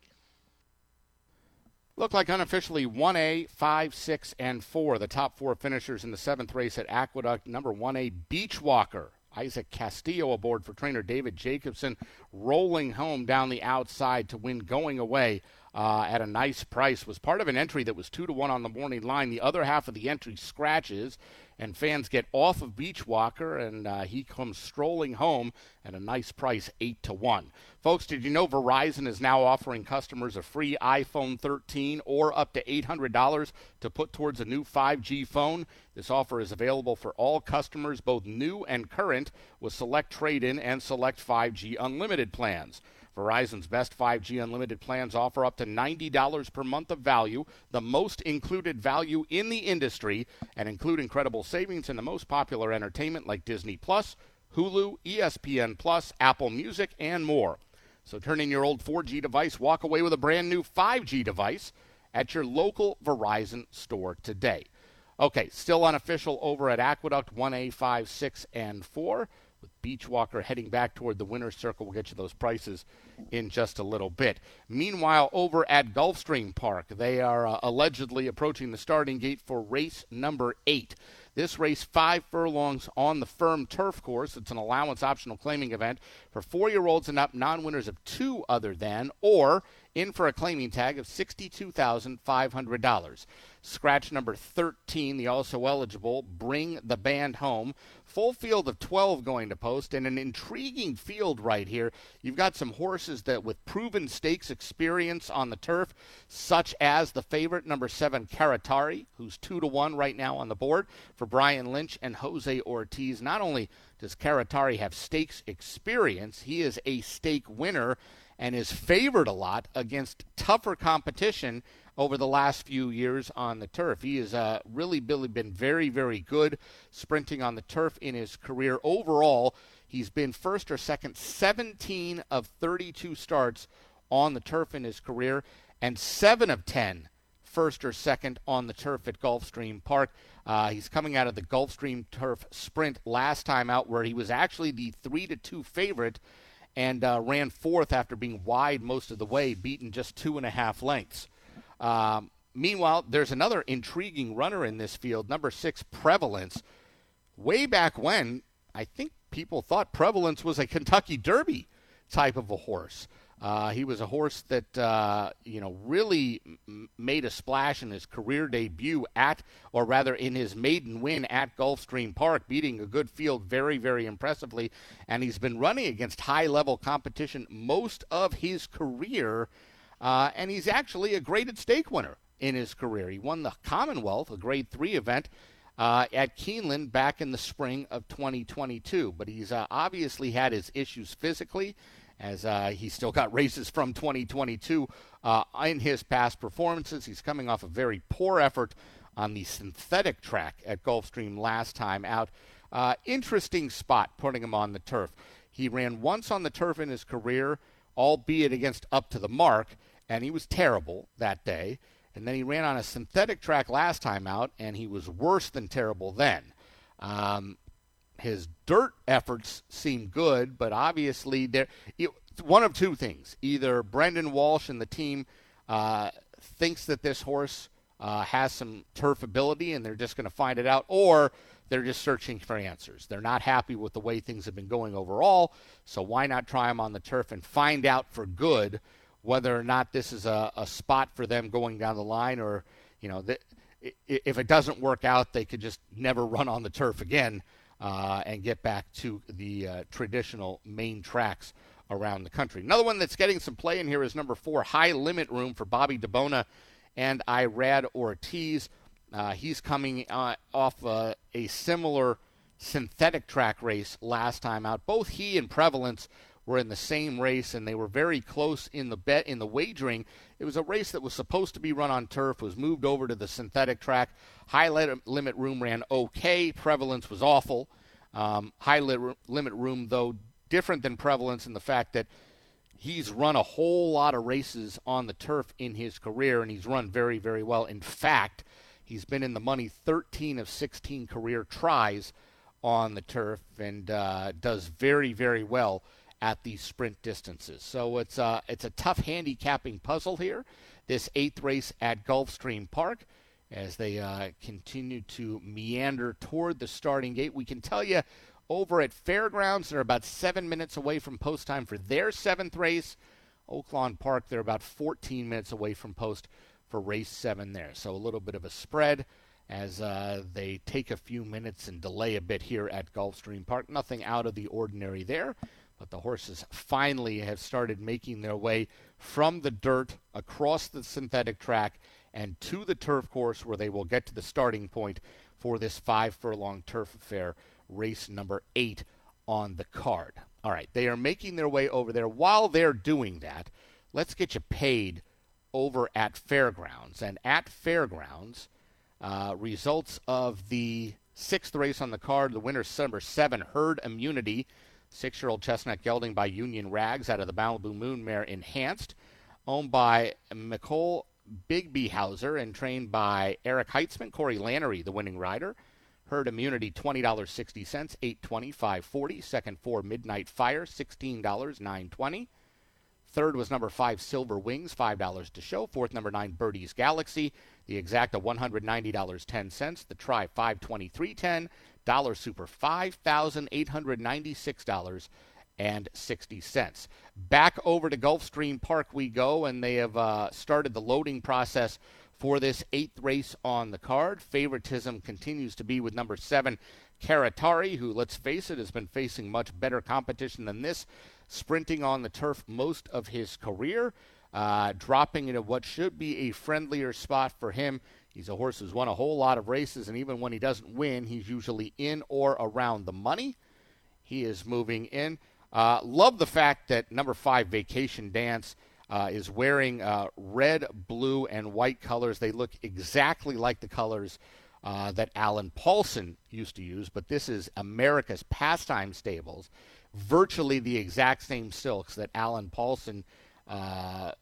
Look like unofficially one A, five, six, and four. The top four finishers in the seventh race at Aqueduct. Number one A, Beachwalker, Isaac Castillo aboard for trainer David Jacobson, rolling home down the outside to win going away uh, at a nice price. Was part of an entry that was two to one on the morning line. The other half of the entry scratches, and fans get off of Beachwalker, and uh, he comes strolling home at a nice price, eight to one. Folks, did you know Verizon is now offering customers a free iPhone thirteen or up to eight hundred dollars to put towards a new five G phone? This offer is available for all customers, both new and current, with select trade-in and select five G unlimited plans. Verizon's best five G unlimited plans offer up to ninety dollars per month of value, the most included value in the industry, and include incredible savings in the most popular entertainment like Disney Plus, Hulu, E S P N Plus, Apple Music, and more. So turn in your old four G device, walk away with a brand new five G device at your local Verizon store today. Okay, still unofficial over at Aqueduct one A, five, six, and four. With Beachwalker heading back toward the winner's circle. We'll get you those prices in just a little bit. Meanwhile, over at Gulfstream Park, they are uh, allegedly approaching the starting gate for race number eight. This race, five furlongs on the firm turf course. It's an allowance optional claiming event for four-year-olds and up, non-winners of two other than, or in for a claiming tag of sixty-two thousand five hundred dollars. Scratch number thirteen, the also eligible, Bring the Band Home. Full field of twelve going to post, and an intriguing field right here. You've got some horses that with proven stakes experience on the turf, such as the favorite number seven, Caratari, who's two to one right now on the board for Brian Lynch and Jose Ortiz. Not only does Caratari have stakes experience, he is a stake winner and is favored a lot against tougher competition over the last few years on the turf. He has uh, really, really been very, very good sprinting on the turf in his career. Overall, he's been first or second seventeen of thirty-two starts on the turf in his career, and seven of ten first or second on the turf at Gulfstream Park. Uh, he's coming out of the Gulfstream Turf Sprint last time out, where he was actually the three to two favorite and uh, ran fourth after being wide most of the way, beaten just two and a half lengths. Um, meanwhile, there's another intriguing runner in this field, number six, Prevalence. Way back when, I think people thought Prevalence was a Kentucky Derby type of a horse. Uh, he was a horse that, uh, you know, really m- made a splash in his career debut at, or rather in his maiden win at Gulfstream Park, beating a good field very, very impressively. And he's been running against high-level competition most of his career, uh, and he's actually a graded stake winner in his career. He won the Commonwealth, a grade three event, Uh, at Keeneland back in the spring of twenty twenty-two. But he's uh, obviously had his issues physically, as uh, he's still got races from twenty twenty-two uh, in his past performances. He's coming off a very poor effort on the synthetic track at Gulfstream last time out. Uh, interesting spot putting him on the turf. He ran once on the turf in his career, albeit against Up to the Mark, and he was terrible that day. And then he ran on a synthetic track last time out, and he was worse than terrible then. Um, his dirt efforts seem good, but obviously there, it, one of two things. Either Brendan Walsh and the team uh, thinks that this horse uh, has some turf ability, and they're just going to find it out, or they're just searching for answers. They're not happy with the way things have been going overall, so why not try him on the turf and find out for good whether or not this is a, a spot for them going down the line, or, you know, th- if it doesn't work out, they could just never run on the turf again uh, and get back to the uh, traditional main tracks around the country. Another one that's getting some play in here is number four, High Limit Room for Bobby DeBona and Irad Ortiz. Uh, he's coming uh, off uh, a similar synthetic track race last time out. Both he and Prevalence were in the same race, and they were very close in the bet, in the wagering. It was a race that was supposed to be run on turf, was moved over to the synthetic track. High Limit Room ran okay. Prevalence was awful. Um, High Limit Room, though, different than Prevalence in the fact that he's run a whole lot of races on the turf in his career, and he's run very, very well. In fact, he's been in the money thirteen of sixteen career tries on the turf, and uh, does very, very well at these sprint distances. So it's uh, it's a tough handicapping puzzle here, this eighth race at Gulfstream Park, as they uh, continue to meander toward the starting gate. We can tell you over at Fairgrounds. They're about seven minutes away from post time for their seventh race. Oaklawn Park, they're about fourteen minutes away from post for race seven there. So a little bit of a spread as uh, they take a few minutes and delay a bit here at Gulfstream Park. Nothing out of the ordinary there, but the horses finally have started making their way from the dirt across the synthetic track and to the turf course, where they will get to the starting point for this five furlong turf affair, race number eight on the card. All right, they are making their way over there. While they're doing that, let's get you paid over at Fairgrounds. And at Fairgrounds, uh, results of the sixth race on the card, the winner, number seven, Herd Immunity, six-year-old chestnut gelding by Union Rags out of the Malibu Moon Mare Enhanced, owned by Nicole Bigbyhauser and trained by Eric Heitzman, Corey Lannery, the winning rider. Herd Immunity, twenty dollars and sixty cents, eight twenty, five forty. Second, four, Midnight Fire, sixteen dollars, nine twenty. Third was number five, Silver Wings, five dollars to show. Fourth, number nine, Birdie's Galaxy. The Exacta, one hundred ninety dollars and ten cents. The Try, five twenty-three ten. Dollar Super, five thousand eight hundred ninety-six dollars and sixty cents. Back over to Gulfstream Park we go, and they have uh, started the loading process for this eighth race on the card. Favoritism continues to be with number seven, Caratari, who, let's face it, has been facing much better competition than this, sprinting on the turf most of his career, uh, dropping into what should be a friendlier spot for him. He's a horse who's won a whole lot of races, and even when he doesn't win, he's usually in or around the money. He is moving in. Uh, love the fact that number five, Vacation Dance, Uh, is wearing uh, red, blue, and white colors. They look exactly like the colors uh, that Alan Paulson used to use, but this is America's Pastime Stables, virtually the exact same silks that Alan Paulson uh,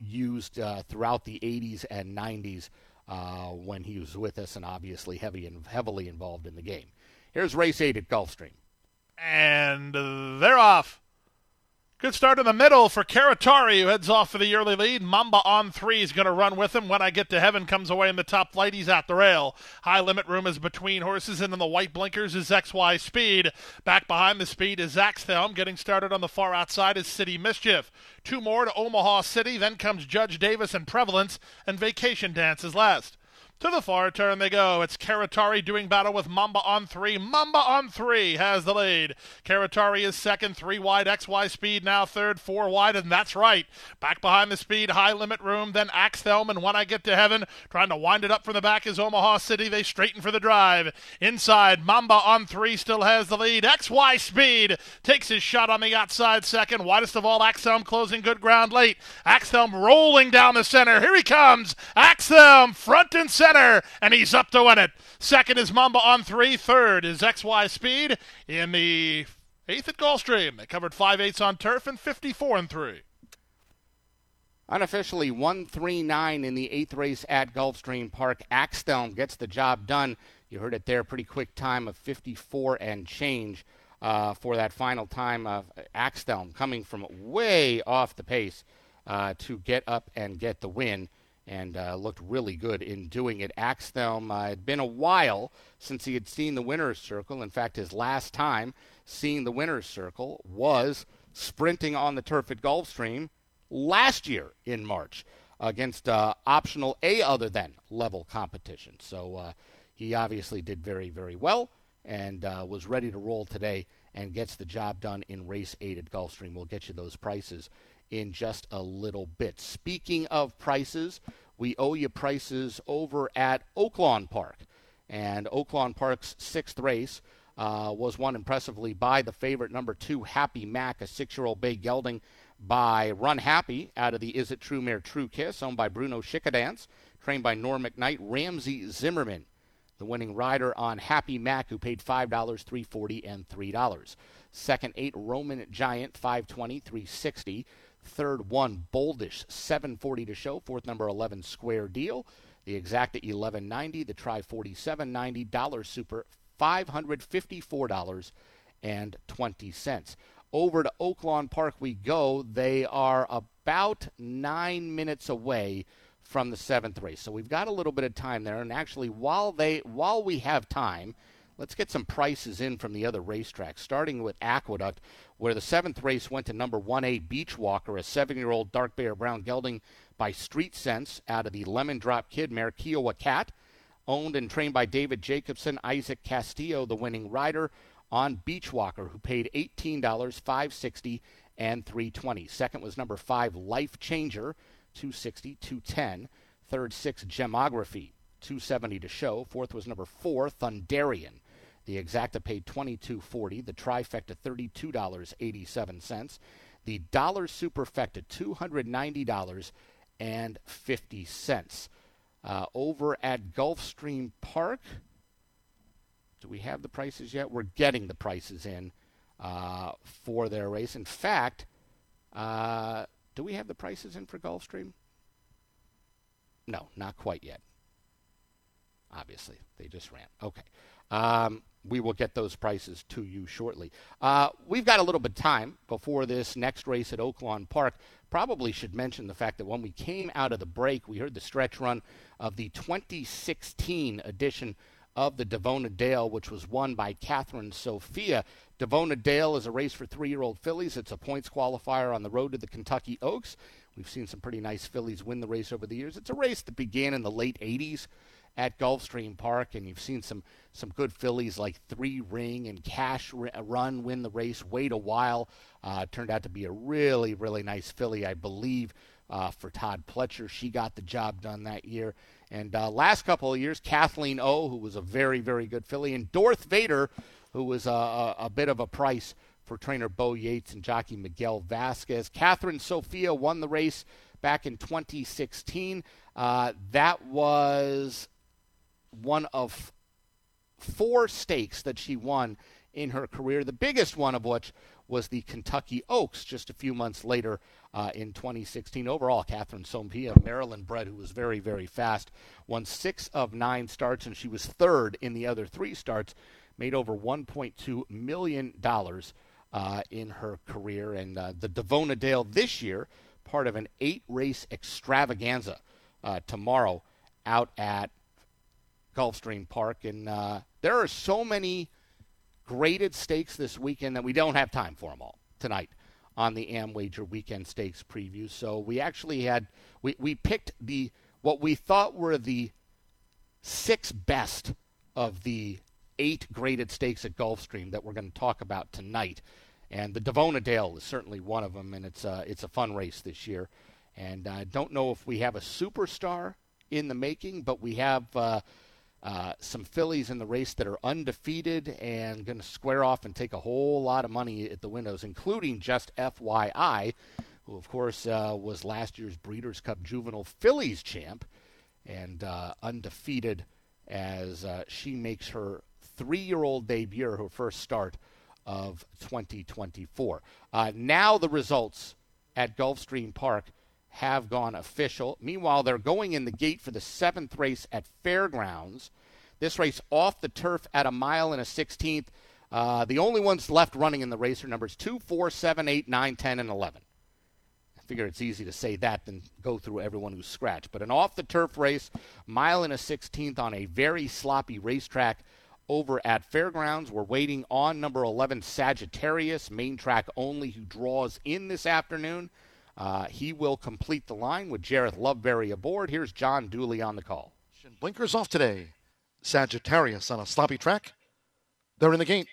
used uh, throughout the eighties and nineties uh, when he was with us and obviously heavy and heavily involved in the game. Here's race eight at Gulfstream. And they're off. Good start in the middle for Caratari, who heads off for the early lead. Mamba on three is going to run with him. When I Get to Heaven comes away in the top flight. He's at the rail. High Limit Room is between horses, and then the white blinkers is X Y Speed. Back behind the Speed is Zaxthelm. Getting started on the far outside is City Mischief. Two more to Omaha City. Then comes Judge Davis and Prevalence, and Vacation Dance is last. To the far turn they go. It's Caratari doing battle with Mamba on three. Mamba on three has the lead. Caratari is second. Three wide, X Y Speed now third. Four wide, and that's right. Back behind the Speed, High Limit Room, then Axthelm, and When I Get to Heaven. Trying to wind it up from the back is Omaha City. They straighten for the drive. Inside, Mamba on three still has the lead. X Y Speed takes his shot on the outside second. Widest of all, Axthelm closing good ground late. Axthelm rolling down the center. Here he comes. Axthelm front and center. Center, and he's up to win it. Second is Mamba on three. Third is X Y Speed in the eighth at Gulfstream. They covered five eighths on turf and fifty-four and three. Unofficially, one three nine in the eighth race at Gulfstream Park. Axthelm gets the job done. You heard it there. Pretty quick time of fifty-four and change uh, for that final time of Axthelm, coming from way off the pace uh, to get up and get the win. and uh, looked really good in doing it. Axthelm, uh, it had been a while since he had seen the winner's circle. In fact, his last time seeing the winner's circle was sprinting on the turf at Gulfstream last year in March against uh, optional A other than level competition. So uh, he obviously did very, very well and uh, was ready to roll today and gets the job done in race eight at Gulfstream. We'll get you those prices in just a little bit. Speaking of prices, we owe you prices over at Oaklawn Park. And Oaklawn Park's sixth race uh, was won impressively by the favorite number two, Happy Mac, a six-year-old bay gelding by Run Happy out of the Is It True mare True Kiss, owned by Bruno Schickadance, trained by Norm McKnight. Ramsey Zimmerman, the winning rider on Happy Mac, who paid five dollars, three forty, and three dollars. Second, eight, Roman Giant, five twenty, three sixty. Third, one, Boldish, seven forty to show. Fourth, number eleven, Square Deal. The Exact at eleven ninety. The Try, forty-seven ninety. Dollar Super, five hundred fifty-four dollars and twenty cents. Over to Oaklawn Park we go. They are about nine minutes away from the seventh race. So we've got a little bit of time there. And actually, while they while we have time, Let's get some prices in from the other racetracks, starting with Aqueduct, where the seventh race went to number one A Beach Walker, a seven-year-old dark bay or brown gelding by Street Sense out of the Lemon Drop Kid mare Kiowa Cat, owned and trained by David Jacobson. Isaac Castillo, the winning rider on Beach Walker, who paid eighteen dollars, five sixty, and three twenty. Second was number five Life Changer, two sixty, two ten. Third, six Gemography, two seventy to show. Fourth was number four Thundarian. The Exacta paid twenty-two forty. The Trifecta thirty-two dollars and eighty-seven cents. The Dollar Superfecta two hundred ninety dollars and fifty cents. Uh, over at Gulfstream Park, do we have the prices yet? We're getting the prices in uh, for their race. In fact, uh, do we have the prices in for Gulfstream? No, not quite yet. Obviously, they just ran. Okay. Um, we will get those prices to you shortly. Uh, we've got a little bit of time before this next race at Oaklawn Park. Probably should mention the fact that when we came out of the break, we heard the stretch run of the twenty sixteen edition of the Davona Dale, which was won by Catherine Sophia. Davona Dale is a race for three-year-old fillies. It's a points qualifier on the road to the Kentucky Oaks. We've seen some pretty nice fillies win the race over the years. It's a race that began in the late eighties at Gulfstream Park, and you've seen some some good fillies like Three Ring and Cash Run win the race. Wait a While uh, turned out to be a really, really nice filly, I believe, uh, for Todd Pletcher. She got the job done that year. And uh, last couple of years, Kathleen O, who was a very, very good filly, and Dorth Vader, who was a, a, a bit of a price for trainer Bo Yates and jockey Miguel Vasquez. Catherine Sophia won the race back in twenty sixteen. Uh, that was one of four stakes that she won in her career, the biggest one of which was the Kentucky Oaks just a few months later uh, in twenty sixteen. Overall, Catherine Sophia, Maryland-bred, who was very, very fast, won six of nine starts, and she was third in the other three starts, made over one point two million dollars uh, in her career. And uh, the Davona Dale this year, part of an eight-race extravaganza uh, tomorrow out at Gulfstream Park. And uh, there are so many graded stakes this weekend that we don't have time for them all tonight on the AmWager Weekend Stakes preview. So we actually had, we, we picked the, what we thought were the six best of the eight graded stakes at Gulfstream that we're going to talk about tonight. And the Davona Dale is certainly one of them, and it's a, it's a fun race this year. And I don't know if we have a superstar in the making, but we have uh, Uh, some fillies in the race that are undefeated and going to square off and take a whole lot of money at the windows, including Just F Y I, who, of course, uh, was last year's Breeders' Cup Juvenile Fillies champ and uh, undefeated as uh, she makes her three-year-old debut, her first start of twenty twenty-four. Uh, now the results at Gulfstream Park have gone official. Meanwhile, they're going in the gate for the seventh race at Fairgrounds. This race off the turf at a mile and a sixteenth. Uh, the only ones left running in the race are numbers two, four, seven, eight, nine, ten, and eleven. I figure it's easy to say that than go through everyone who's scratched. But an off the turf race, mile and a sixteenth on a very sloppy racetrack over at Fairgrounds. We're waiting on number eleven, Sagittarius, main track only, who draws in this afternoon. Uh, he will complete the line with Jareth Loveberry aboard. Here's John Dooley on the call. Blinkers off today. Sagittarius on a sloppy track. They're in the gate.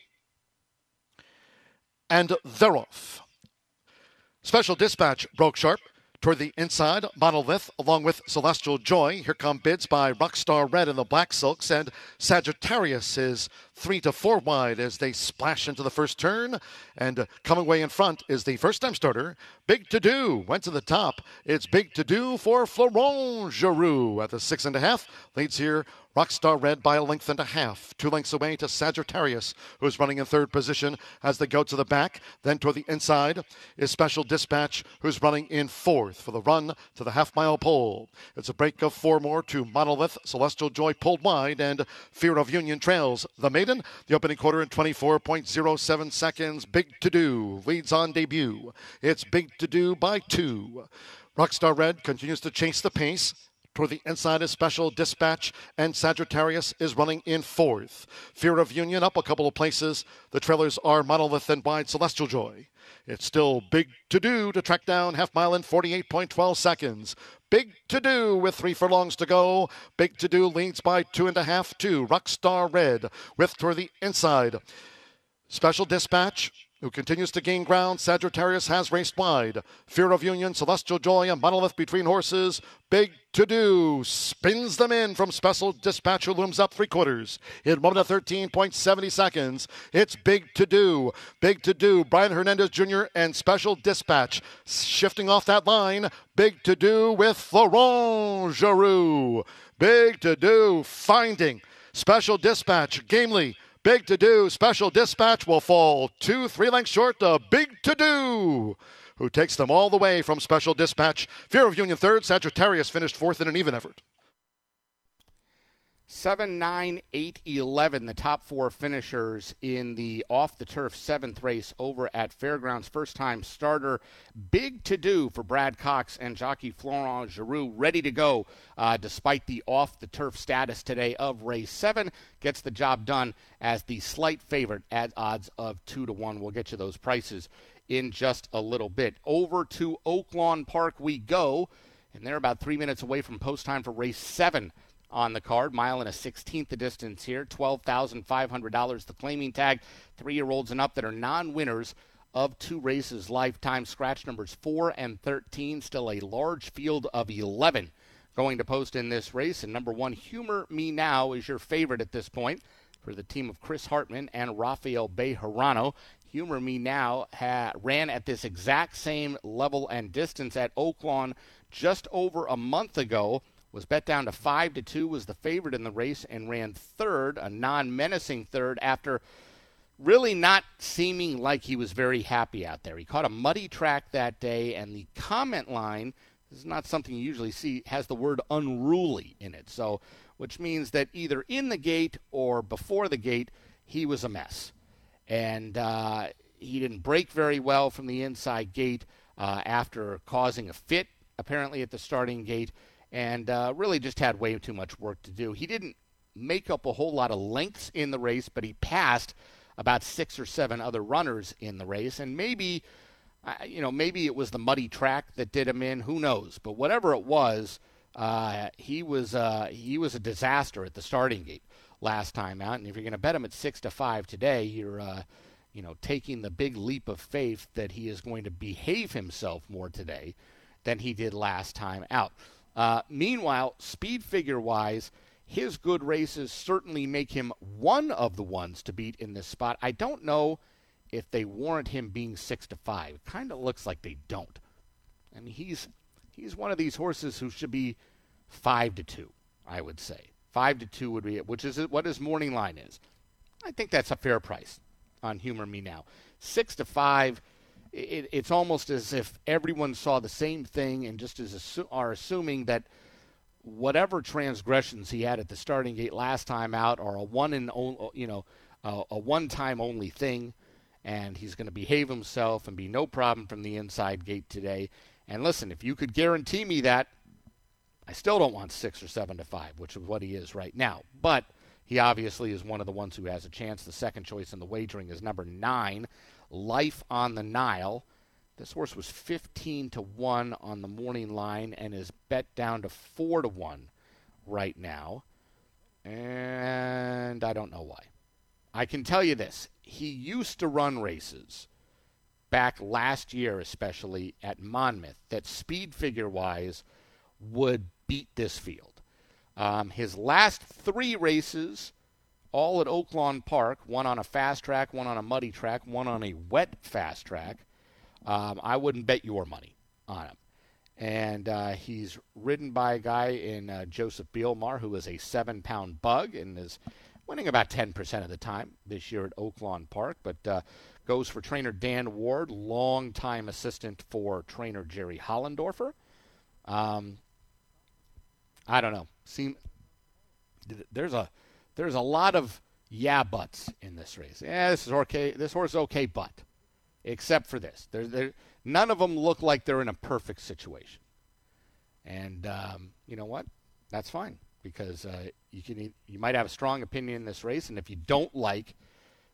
And they're off. Special Dispatch broke sharp toward the inside. Monolith along with Celestial Joy. Here come bids by Rockstar Red in the black silks. And Sagittarius is three to four wide as they splash into the first turn. And coming way in front is the first-time starter, Big To Do. Went to the top. It's Big To Do for Florent Giroux at the six and a half. Leads here Rockstar Red by a length and a half. Two lengths away to Sagittarius, who's running in third position as they go to the back. Then toward the inside is Special Dispatch, who's running in fourth for the run to the half-mile pole. It's a break of four more to Monolith. Celestial Joy pulled wide, and Fear of Union trails the maiden. The opening quarter in twenty-four point oh seven seconds. Big To Do leads on debut. It's Big To Do by two. Rockstar Red continues to chase the pace. Toward the inside is Special Dispatch, and Sagittarius is running in fourth. Fear of Union up a couple of places. The trailers are Monolith and Wide Celestial Joy. It's still Big To Do to track down Half Mile in forty-eight point one two seconds. Big To Do with three furlongs to go. Big To Do leads by two and a half to Rockstar Red with toward the inside. Special Dispatch, who continues to gain ground. Sagittarius has raced wide. Fear of Union, Celestial Joy, and Monolith between horses. Big To Do spins them in from Special Dispatch, who looms up three quarters. In one minute thirteen point seven zero seconds, it's Big To Do. Big To Do, Brian Hernandez Junior and Special Dispatch. Shifting off that line, Big To Do with Florent Giroux. Big To Do finding Special Dispatch, Gamely. Big To Do, Special Dispatch will fall two, three lengths short to Big To Do, who takes them all the way from Special Dispatch. Fear of Union third, Sagittarius finished fourth in an even effort. Seven, nine, eight, eleven, the top four finishers in the off-the-turf seventh race over at Fairgrounds. First-time starter, Big To Do for Brad Cox and jockey Florent Giroux, ready to go uh, despite the off-the-turf status today of race seven. Gets the job done as the slight favorite at odds of two to one. We'll get you those prices in just a little bit. Over to Oaklawn Park we go, and they're about three minutes away from post time for race seven. On the card, mile and a sixteenth the distance here, twelve thousand five hundred dollars. The claiming tag, three-year-olds and up that are non-winners of two races lifetime. Scratch numbers four and thirteen, still a large field of eleven going to post in this race. And number one, Humor Me Now, is your favorite at this point for the team of Chris Hartman and Rafael Bejarano. Humor Me Now ha- ran at this exact same level and distance at Oaklawn just over a month ago. Was bet down to five to two, was the favorite in the race, and ran third, a non-menacing third, after really not seeming like he was very happy out there. He caught a muddy track that day, and the comment line, this is not something you usually see, has the word unruly in it. So, which means that either in the gate or before the gate, he was a mess. And uh, he didn't break very well from the inside gate uh, after causing a fit, apparently, at the starting gate. And uh, really just had way too much work to do. He didn't make up a whole lot of lengths in the race, but he passed about six or seven other runners in the race. And maybe, uh, you know, maybe it was the muddy track that did him in. Who knows? But whatever it was, uh, he was uh, he was a disaster at the starting gate last time out. And if you're going to bet him at six to five today, you're, uh, you know, taking the big leap of faith that he is going to behave himself more today than he did last time out. Uh, meanwhile, speed figure-wise, his good races certainly make him one of the ones to beat in this spot. I don't know if they warrant him being six to five. It kind of looks like they don't. I mean, he's he's one of these horses who should be five to two. I would say five to two would be it, which is what his morning line is. I think that's a fair price on Humor Me Now. Six to five. It, it's almost as if everyone saw the same thing and just is assu- are assuming that whatever transgressions he had at the starting gate last time out are a one and on, you know uh, a one-time only thing, and he's going to behave himself and be no problem from the inside gate today. And listen, if you could guarantee me that, I still don't want six or seven to five, which is what he is right now. But he obviously is one of the ones who has a chance. The second choice in the wagering is number nine, Life on the Nile. This horse was fifteen to one on the morning line and is bet down to four to one right now. And I don't know why. I can tell you this. He used to run races back last year, especially at Monmouth, that speed figure-wise would beat this field. Um, his last three races, all at Oaklawn Park, one on a fast track, one on a muddy track, one on a wet fast track. Um, I wouldn't bet your money on him. And uh, he's ridden by a guy in uh, Joseph Bielmar, who is a seven-pound bug and is winning about ten percent of the time this year at Oaklawn Park, but uh, goes for trainer Dan Ward, longtime assistant for trainer Jerry Hollendorfer. Um, I don't know. Seem, there's a... There's a lot of yeah buts in this race. Yeah, this is okay. This horse is okay, but except for this, there, there, none of them look like they're in a perfect situation. And um, you know what? that's fine, because uh, you can you might have a strong opinion in this race, and if you don't like,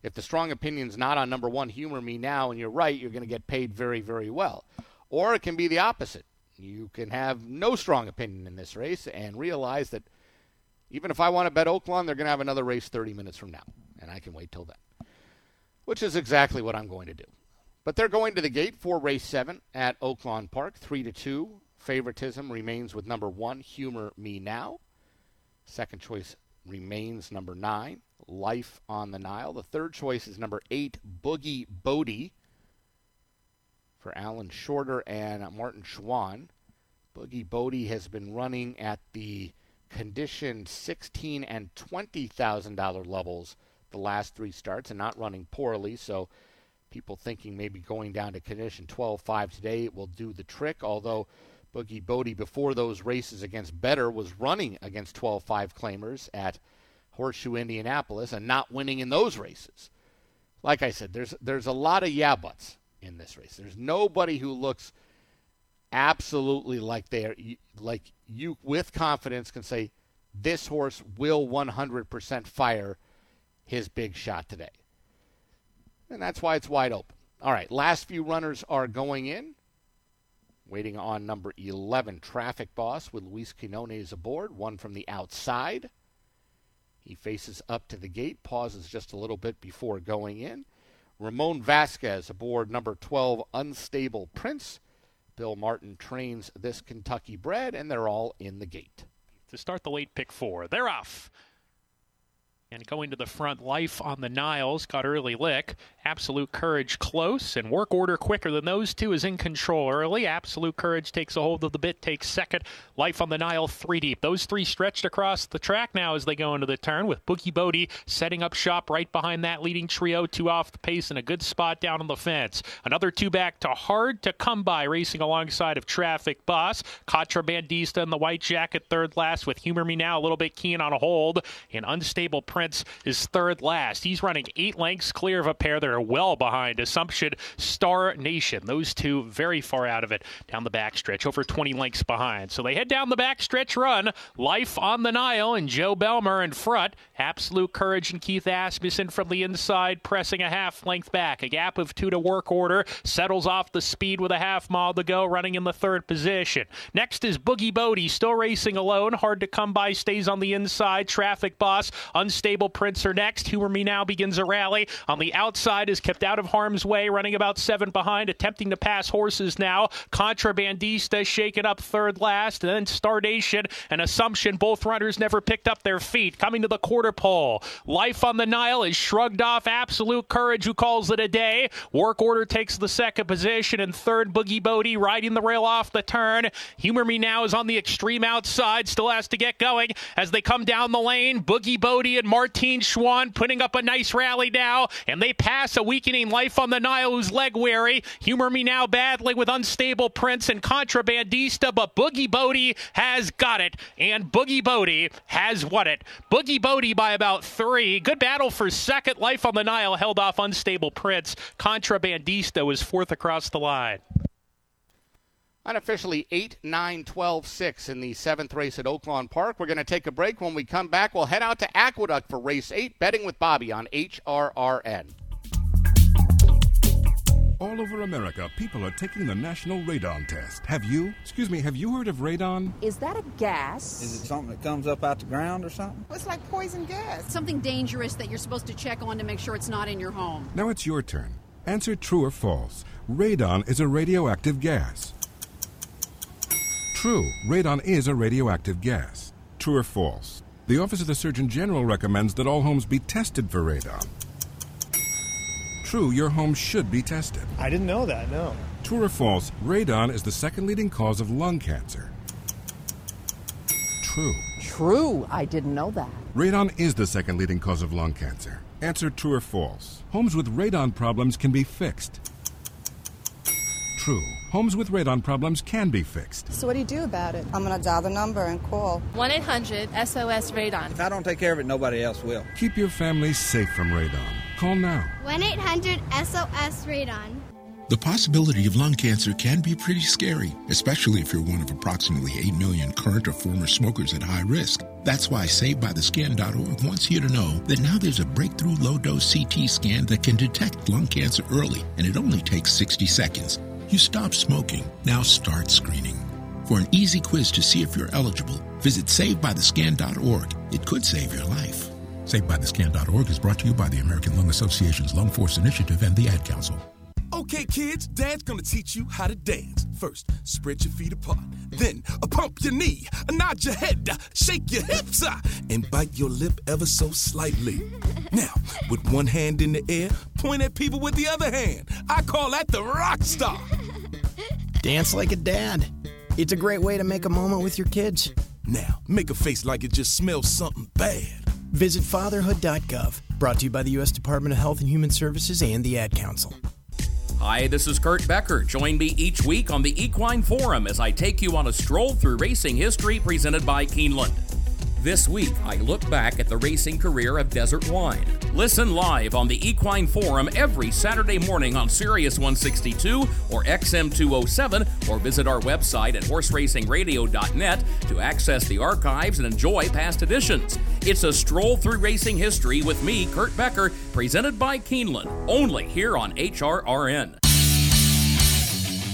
if the strong opinion's not on number one, Humor Me Now, and you're right, you're going to get paid very, very well. Or it can be the opposite. You can have no strong opinion in this race and realize that even if I want to bet Oaklawn, they're going to have another race thirty minutes from now, and I can wait till then, which is exactly what I'm going to do. But they're going to the gate for race seven at Oaklawn Park, three to two. Favoritism remains with number one, Humor Me Now. Second choice remains number nine, Life on the Nile. The third choice is number eight, Boogie Bodie, for Alan Shorter and Martin Schwann. Boogie Bodie has been running at the conditioned sixteen thousand dollars and twenty thousand dollars levels the last three starts and not running poorly, so people thinking maybe going down to condition twelve five today will do the trick, although Boogie Bodie before those races against Better was running against twelve five claimers at Horseshoe Indianapolis and not winning in those races. Like I said, there's there's a lot of yeah buts in this race. There's nobody who looks absolutely like they're like you with confidence can say this horse will one hundred percent fire his big shot today. And that's why it's wide open. All right, last few runners are going in. Waiting on number eleven, Traffic Boss, with Luis Quinones aboard, one from the outside. He faces up to the gate, pauses just a little bit before going in. Ramon Vasquez aboard number twelve, Unstable Prince. Bill Martin trains this Kentucky bred, and they're all in the gate. To start the late pick four, they're off. And going to the front, Life on the Niles got early lick. Absolute Courage close, and Work Order Quicker Than Those Two is in control early. Absolute Courage takes a hold of the bit, takes second. Life on the Nile, three deep. Those three stretched across the track now as they go into the turn, with Boogie Bodie setting up shop right behind that leading trio. Two off the pace and a good spot down on the fence. Another two back to Hard to Come By, racing alongside of Traffic Boss. Contrabandista in the white jacket third last, with Humor Me Now a little bit keen on a hold, and Unstable Prince is third last. He's running eight lengths clear of a pair that are well behind Assumption, Star Nation. Those two very far out of it down the backstretch, over twenty lengths behind. So they head down the backstretch run. Life on the Nile and Joe Belmer in front. Absolute Courage and Keith Asmussen from the inside, pressing a half length back. A gap of two to Work Order. Settles off the speed with a half mile to go, running in the third position. Next is Boogie Bodie, still racing alone. Hard to Come By stays on the inside. Traffic Boss, Unstable Prince are next. Humor Me Now begins a rally. On the outside is kept out of harm's way, running about seven behind, attempting to pass horses now. Contrabandista shaken up third last, and then Star Nation and Assumption. Both runners never picked up their feet. Coming to the quarter pole, Life on the Nile is shrugged off. Absolute Courage, who calls it a day. Work Order takes the second position, and third, Boogie Bodie riding the rail off the turn. Humor Me Now is on the extreme outside, still has to get going as they come down the lane. Boogie Bodie and Mark Martin Schwann putting up a nice rally now, and they pass a weakening Life on the Nile who's leg weary. Humor Me Now badly with Unstable Prince and Contrabandista, but Boogie Bodie has got it, and Boogie Bodie has won it. Boogie Bodie by about three. Good battle for second. Life on the Nile held off Unstable Prince. Contrabandista was fourth across the line. Unofficially eight, nine, twelve, six in the seventh race at Oaklawn Park. We're going to take a break. When we come back, we'll head out to Aqueduct for race eight, Betting with Bobby on H R R N. All over America, people are taking the national radon test. Have you? Excuse me, have you heard of radon? Is that a gas? Is it something that comes up out the ground or something? It's like poison gas. Something dangerous that you're supposed to check on to make sure it's not in your home. Now it's your turn. Answer true or false. Radon is a radioactive gas. True, radon is a radioactive gas. True or false? The Office of the Surgeon General recommends that all homes be tested for radon. True, your home should be tested. I didn't know that, no. True or false? Radon is the second leading cause of lung cancer. True. True, I didn't know that. Radon is the second leading cause of lung cancer. Answer true or false? Homes with radon problems can be fixed. True. Homes with radon problems can be fixed. So what do you do about it? I'm going to dial the number and call. one eight hundred S O S radon. If I don't take care of it, nobody else will. Keep your family safe from radon. Call now. one eight hundred S O S radon. The possibility of lung cancer can be pretty scary, especially if you're one of approximately eight million current or former smokers at high risk. That's why Save By The Scan dot org wants you to know that now there's a breakthrough low-dose C T scan that can detect lung cancer early, and it only takes sixty seconds. You stop smoking, now start screening. For an easy quiz to see if you're eligible, visit Save By The Scan dot org. It could save your life. Save By The Scan dot org is brought to you by the American Lung Association's Lung Force Initiative and the Ad Council. Okay, kids, Dad's gonna teach you how to dance. First, spread your feet apart. Then, uh, pump your knee, uh, nod your head, uh, shake your hips, uh, and bite your lip ever so slightly. Now, with one hand in the air, point at people with the other hand. I call that the rock star. Dance like a dad. It's a great way to make a moment with your kids. Now, make a face like it just smells something bad. Visit fatherhood dot gov. Brought to you by the U S Department of Health and Human Services and the Ad Council. Hi, this is Kurt Becker. Join me each week on the Equine Forum as I take you on a stroll through racing history presented by Keeneland. This week, I look back at the racing career of Desert Wine. Listen live on the Equine Forum every Saturday morning on Sirius one sixty-two or X M two oh seven, or visit our website at horse racing radio dot net to access the archives and enjoy past editions. It's a stroll through racing history with me, Kurt Becker, presented by Keeneland, only here on H R R N.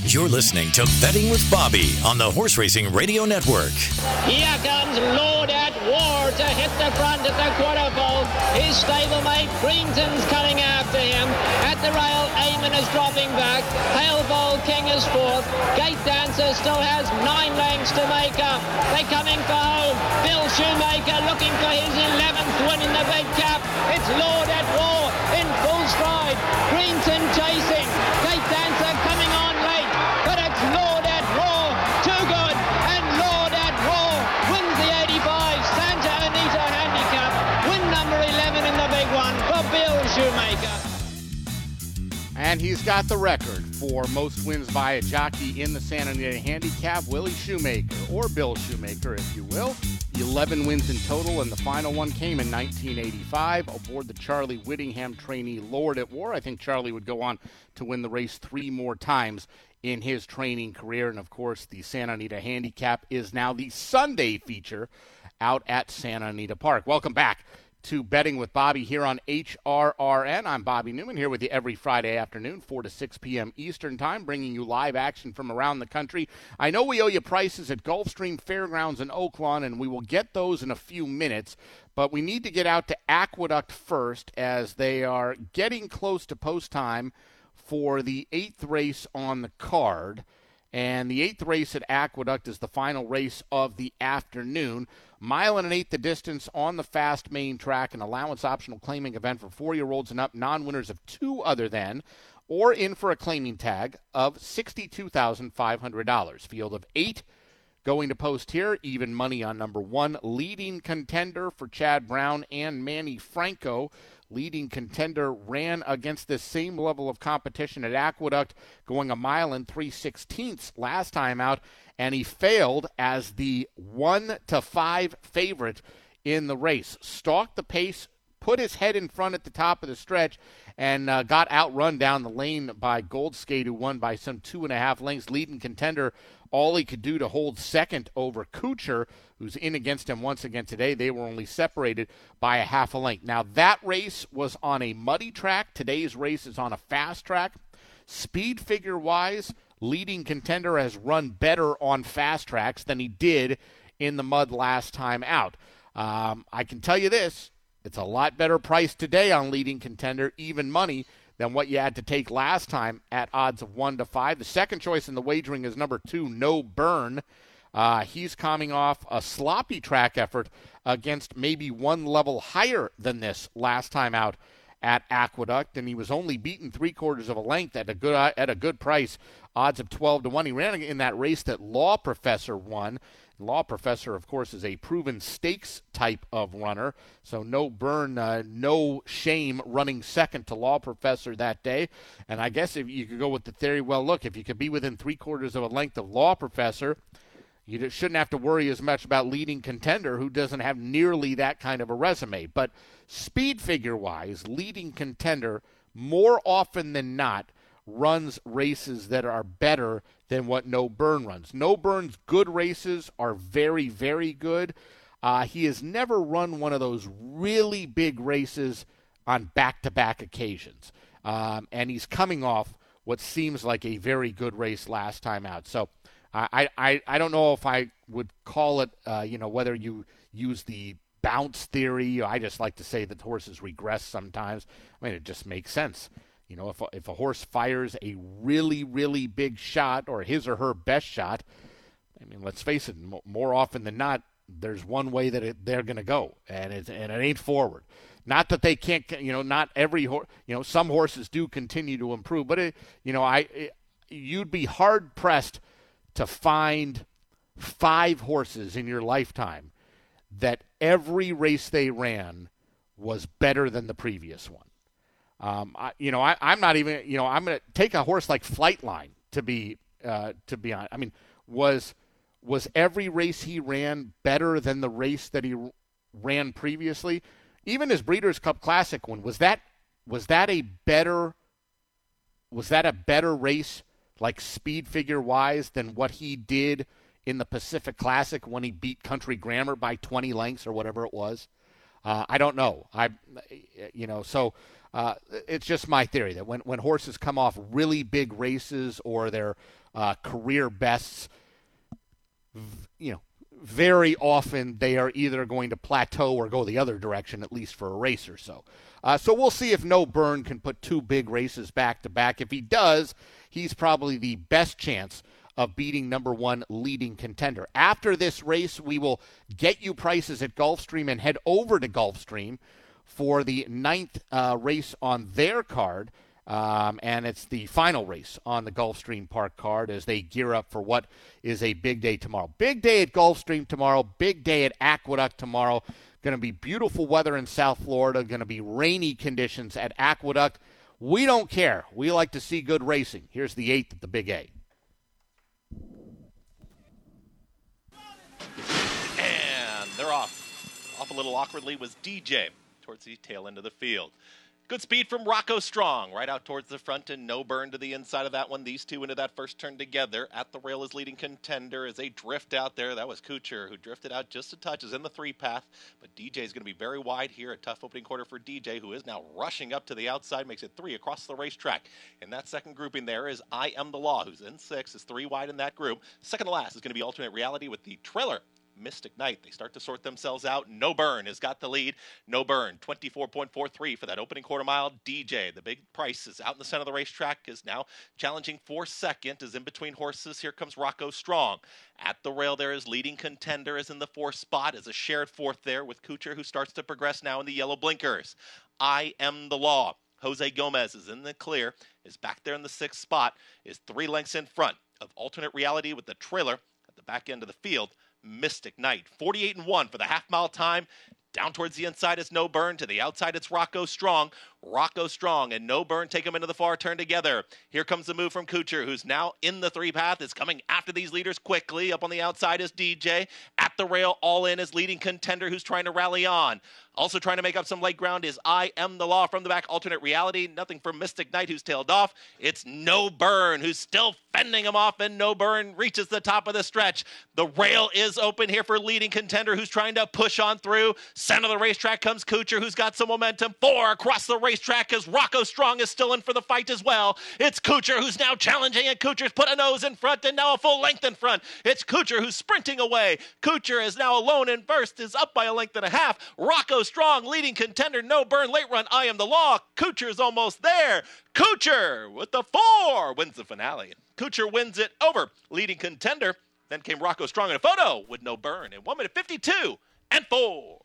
You're listening to Betting with Bobby on the Horse Racing Radio Network. Here comes Loaded War to hit the front at the quarter pole. His stablemate Greenton's cutting after him. At the rail, Eamon is dropping back. Hailbowl King is fourth. Gate Dancer still has nine lengths to make up. They're coming for home. Bill Shoemaker looking for his eleventh win in the big cap. It's Loaded War in full stride. Greenton chasing. Gate Dancer coming on. And he's got the record for most wins by a jockey in the Santa Anita Handicap, Willie Shoemaker, or Bill Shoemaker, if you will. eleven wins in total, and the final one came in nineteen eighty-five aboard the Charlie Whittingham trainee Lord at War. I think Charlie would go on to win the race three more times in his training career. And, of course, the Santa Anita Handicap is now the Sunday feature out at Santa Anita Park. Welcome back to Betting with Bobby here on H R R N. I'm Bobby Newman here with you every Friday afternoon, four to six p.m. Eastern Time, bringing you live action from around the country. I know we owe you prices at Gulfstream Fairgrounds in Oaklawn, and we will get those in a few minutes, but we need to get out to Aqueduct first as they are getting close to post time for the eighth race on the card. And the eighth race at Aqueduct is the final race of the afternoon. Mile and an eighth the distance on the fast main track, an allowance optional claiming event for four-year-olds and up, non-winners of two other than, or in for a claiming tag of sixty-two thousand five hundred dollars. Field of eight going to post here, even money on number one. Leading contender for Chad Brown and Manny Franco. Leading contender ran against this same level of competition at Aqueduct, going a mile and three sixteenths last time out, and he failed as the one to five favorite in the race. Stalked the pace, put his head in front at the top of the stretch, and uh, got outrun down the lane by Goldskate, who won by some two and a half lengths. Leading contender, all he could do to hold second over Kuchar, who's in against him once again today. They were only separated by a half a length. Now, that race was on a muddy track. Today's race is on a fast track. Speed figure-wise, leading contender has run better on fast tracks than he did in the mud last time out. Um, I can tell you this. It's a lot better price today on leading contender, even money, than what you had to take last time at odds of one to five. The second choice in the wagering is number two, No Burn. Uh, he's coming off a sloppy track effort against maybe one level higher than this last time out at Aqueduct, and he was only beaten three quarters of a length at a good uh, at a good price, odds of twelve to one. He ran in that race that Law Professor won. Law Professor, of course, is a proven stakes type of runner, so no burn, uh, no shame running second to Law Professor that day. And I guess if you could go with the theory, well, look, if you could be within three quarters of a length of Law Professor, you shouldn't have to worry as much about leading contender, who doesn't have nearly that kind of a resume. But speed figure-wise, leading contender, more often than not, runs races that are better than what No Burn runs. No Burn's good races are very, very good. Uh, he has never run one of those really big races on back-to-back occasions. Um, and he's coming off what seems like a very good race last time out. So I, I, I don't know if I would call it, uh, you know, whether you use the bounce theory. I just like to say that horses regress sometimes. I mean, it just makes sense. You know, if a, if a horse fires a really, really big shot or his or her best shot, I mean, let's face it, m- more often than not, there's one way that it, they're going to go, and it, and it ain't forward. Not that they can't, you know, not every horse, you know, some horses do continue to improve, but, it, you know, I it, you'd be hard-pressed to find five horses in your lifetime that every race they ran was better than the previous one. Um, I, you know, I, I'm not even, you know, I'm going to take a horse like Flightline to be, uh, to be on. I mean, was, was every race he ran better than the race that he r- ran previously? Even his Breeders' Cup Classic one, was that, was that a better, was that a better race, like speed figure wise, than what he did in the Pacific Classic when he beat Country Grammar by twenty lengths or whatever it was? Uh, I don't know. I, you know, so, Uh, it's just my theory that when, when horses come off really big races or their uh, career bests, v- you know, very often they are either going to plateau or go the other direction, at least for a race or so. Uh, so we'll see if No Burn can put two big races back to back. If he does, he's probably the best chance of beating number one leading contender. After this race, we will get you prices at Gulfstream and head over to Gulfstream for the ninth uh, race on their card, um, and it's the final race on the Gulfstream Park card as they gear up for what is a big day tomorrow. Big day at Gulfstream tomorrow, big day at Aqueduct tomorrow. Going to be beautiful weather in South Florida, going to be rainy conditions at Aqueduct. We don't care. We like to see good racing. Here's the eighth at the Big A. And they're off. Off a little awkwardly was D J towards the tail end of the field. Good speed from Rocco Strong, right out towards the front, and No Burn to the inside of that one. These two into that first turn together. At the rail is leading contender as they drift out there. That was Kuchar, who drifted out just a touch, is in the three path, but D J is going to be very wide here. A tough opening quarter for D J, who is now rushing up to the outside, makes it three across the racetrack. And that second grouping there is I Am The Law, who's in six, is three wide in that group. Second to last is going to be Alternate Reality with the trailer Mystic Knight. They start to sort themselves out. No Burn has got the lead. No Burn, twenty-four point four three for that opening quarter mile. D J, the big price, is out in the center of the racetrack, is now challenging for second, is in between horses. Here comes Rocco Strong. At the rail there is leading contender, is in the fourth spot, is a shared fourth there with Kuchar, who starts to progress now in the yellow blinkers. I Am The Law. Jose Gomez is in the clear, is back there in the sixth spot, is three lengths in front of Alternate Reality with the trailer at the back end of the field. Mystic Knight, forty-eight and one for the half mile time. Down towards the inside is No Burn. To the outside, it's Rocco Strong. Rocco Strong and No Burn take him into the far turn together. Here comes the move from Kuchar, who's now in the three path, is coming after these leaders quickly. Up on the outside is D J. At the rail, all in is leading contender, who's trying to rally on. Also trying to make up some late ground is I Am The Law. From the back, Alternate Reality. Nothing for Mystic Knight, who's tailed off. It's No Burn, who's still fending him off, and No Burn reaches the top of the stretch. The rail is open here for leading contender, who's trying to push on through. Center of the racetrack comes Kuchar, who's got some momentum. Four across the racetrack as Rocco Strong is still in for the fight as well. It's Kuchar who's now challenging, and Kuchar's put a nose in front and now a full length in front. It's Kuchar who's sprinting away. Kuchar is now alone in first, is up by a length and a half. Rocco Strong, leading contender, No Burn, late run, I Am The Law. Kuchar's almost there. Kuchar with the four wins the finale. Kuchar wins it over leading contender. Then came Rocco Strong in a photo with No Burn in one minute fifty-two and four.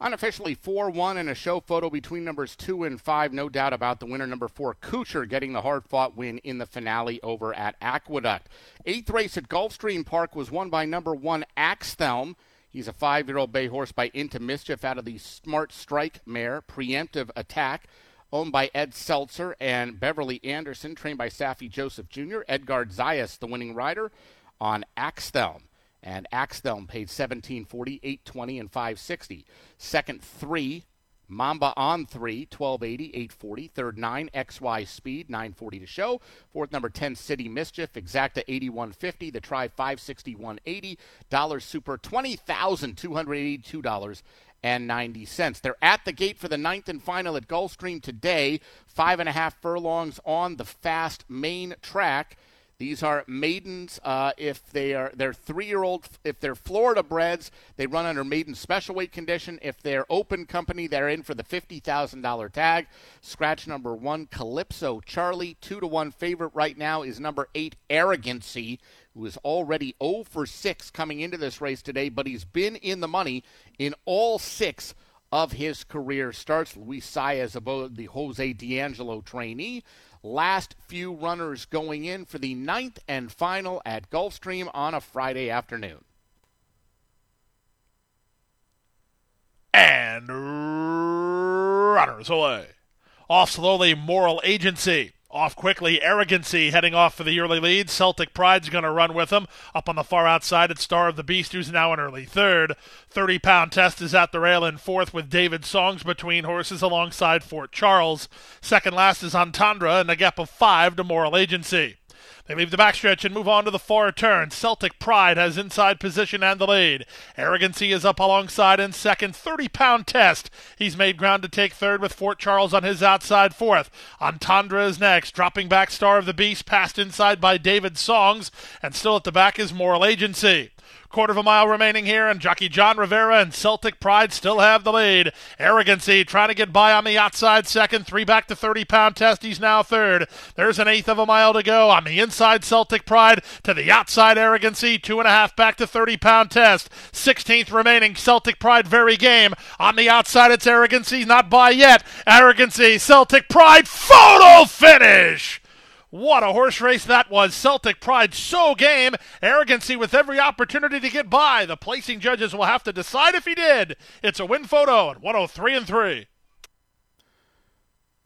Unofficially four one in a show photo between numbers two and five. No doubt about the winner, number four, Kuchar, getting the hard-fought win in the finale over at Aqueduct. Eighth race at Gulfstream Park was won by number one, Axthelm. He's a five-year-old bay horse by Into Mischief out of the Smart Strike mare, Preemptive Attack, owned by Ed Seltzer and Beverly Anderson, trained by Safi Joseph Junior Edgar Zayas, the winning rider, on Axthelm. And Axthelm paid seventeen forty, eight twenty, and five sixty. Second three, Mamba on three, twelve eighty, eight forty. Third, nine, X Y Speed, nine forty to show. Fourth, number ten, City Mischief, Exacta, eighty-one fifty. The Tri, five sixty-one eighty. Dollar Super, twenty thousand two hundred eighty-two dollars and ninety cents. They're at the gate for the ninth and final at Gulfstream today. Five and a half furlongs on the fast main track. These are maidens. Uh, if they are, they're three-year-old. If they're Florida breds, they run under maiden special weight condition. If they're open company, they're in for the fifty thousand dollars tag. Scratch number one, Calypso Charlie, two to one favorite right now is number eight, Arrogancy, who is already oh for six coming into this race today, but he's been in the money in all six of his career starts. Luis Saez aboard the Jose D'Angelo trainee. Last few runners going in for the ninth and final at Gulfstream on a Friday afternoon. And runners away. Off slowly, Moral Agency. Off quickly, Arrogancy heading off for the early lead. Celtic Pride's going to run with him. Up on the far outside, it's Star of the Beast, who's now an early third. thirty-pound Test is at the rail in fourth with David Songs between horses alongside Fort Charles. Second last is Entendre in a gap of five to Moral Agency. They leave the backstretch and move on to the far turn. Celtic Pride has inside position and the lead. Arrogancy is up alongside in second. thirty-pound Test. He's made ground to take third with Fort Charles on his outside fourth. Entendre is next. Dropping back, Star of the Beast, passed inside by David Songs. And still at the back is Moral Agency. Quarter of a mile remaining here, and jockey John Rivera and Celtic Pride still have the lead. Arrogancy trying to get by on the outside second. Three back to thirty-pound Test. He's now third. There's an eighth of a mile to go. On the inside, Celtic Pride to the outside, Arrogancy. Two and a half back to thirty-pound Test. sixteenth remaining. Celtic Pride very game. On the outside, it's Arrogancy. Not by yet. Arrogancy, Celtic Pride, photo finish! What a horse race that was. Celtic Pride so game. Arrogancy with every opportunity to get by. The placing judges will have to decide if he did. It's a win photo at one oh three and three.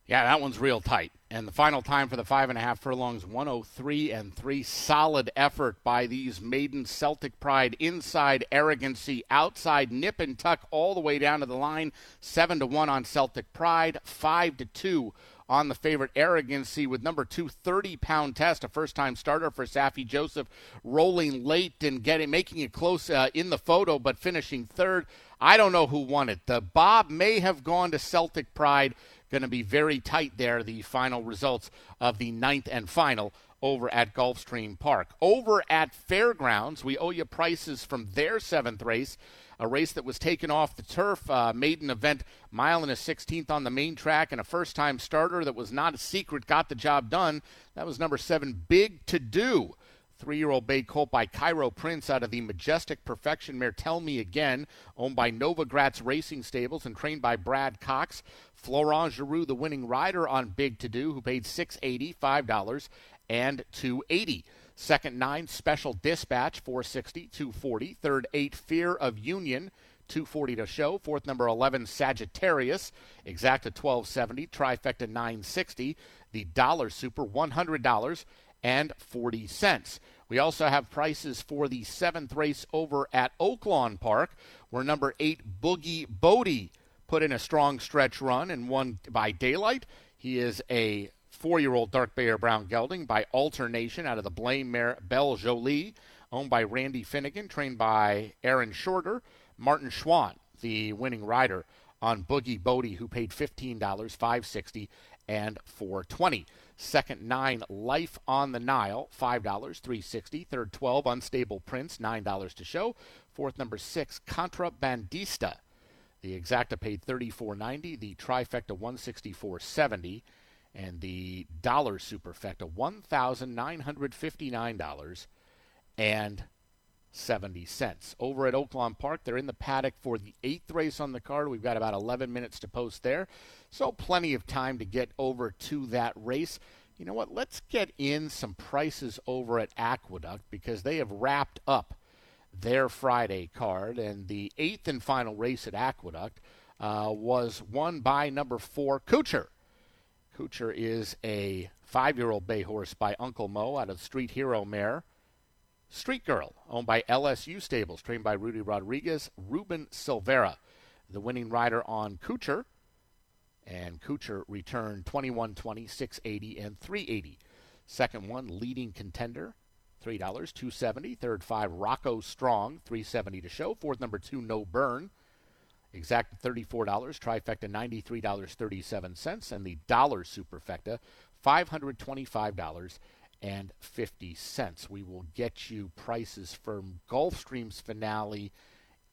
Yeah, that one's real tight. And the final time for the five and a half furlongs, one oh three and three. Solid effort by these maidens. Celtic Pride inside, Arrogancy outside, nip and tuck all the way down to the line. Seven to one on Celtic Pride, five to two on the favorite Arrogancy, with number two, thirty-pound Test, a first-time starter for Safi Joseph, rolling late and getting making it close uh, in the photo, but finishing third. I don't know who won it. The Bob may have gone to Celtic Pride. Going to be very tight there, the final results of the ninth and final over at Gulfstream Park. Over at Fairgrounds, we owe you prices from their seventh race, a race that was taken off the turf, uh, maiden event, mile and a sixteenth on the main track, and a first-time starter that was not a secret, got the job done. That was number seven, Big To Do. Three-year-old bay colt by Cairo Prince out of the Majestic Perfection mare Tell Me Again, owned by Nova Gratz Racing Stables and trained by Brad Cox. Florent Giroux, the winning rider on Big To Do, who paid six eighty, five dollars, and two eighty. Second, nine, Special Dispatch, four sixty, two forty. Third, eight, Fear of Union, two forty to show. Fourth, number eleven, Sagittarius, Exacta, twelve seventy. Trifecta, nine sixty. The Dollar Super, one hundred dollars and forty cents. We also have prices for the seventh race over at Oaklawn Park, where number eight, Boogie Bodie, put in a strong stretch run and won by daylight. He is a four-year-old dark bay or brown gelding by Alternation out of the Blame mare Belle Jolie, owned by Randy Finnegan, trained by Aaron Shorter. Martin Schwann, the winning rider on Boogie Bodie, who paid fifteen dollars, five sixty, and four twenty. Second, nine, Life on the Nile, five dollars, three sixty. Third, twelve, Unstable Prince, nine dollars to show. Fourth, number six, Contrabandista. The Exacta paid thirty-four ninety, the Trifecta one sixty-four seventy, and the Dollar Superfecta one thousand nine hundred fifty-nine dollars and seventy cents. Over at Oaklawn Park, they're in the paddock for the eighth race on the card. We've got about eleven minutes to post there, so plenty of time to get over to that race. You know what? Let's get in some prices over at Aqueduct, because they have wrapped up their Friday card, and the eighth and final race at Aqueduct uh, was won by number four, Kucher. Kucher is a five-year-old bay horse by Uncle Mo out of Street Hero mare Street Girl, owned by L S U Stables, trained by Rudy Rodriguez. Ruben Silvera, the winning rider on Kucher, And Kuchar returned twenty-one twenty, six eighty, and three eighty. Second one, leading contender, three dollars, two seventy. Third, five, Rocco Strong, three seventy to show. Fourth, number two, No Burn, exact thirty-four dollars. Trifecta, ninety-three dollars and thirty-seven cents. And the dollar superfecta, five hundred twenty-five dollars and fifty cents. We will get you prices for Gulfstream's finale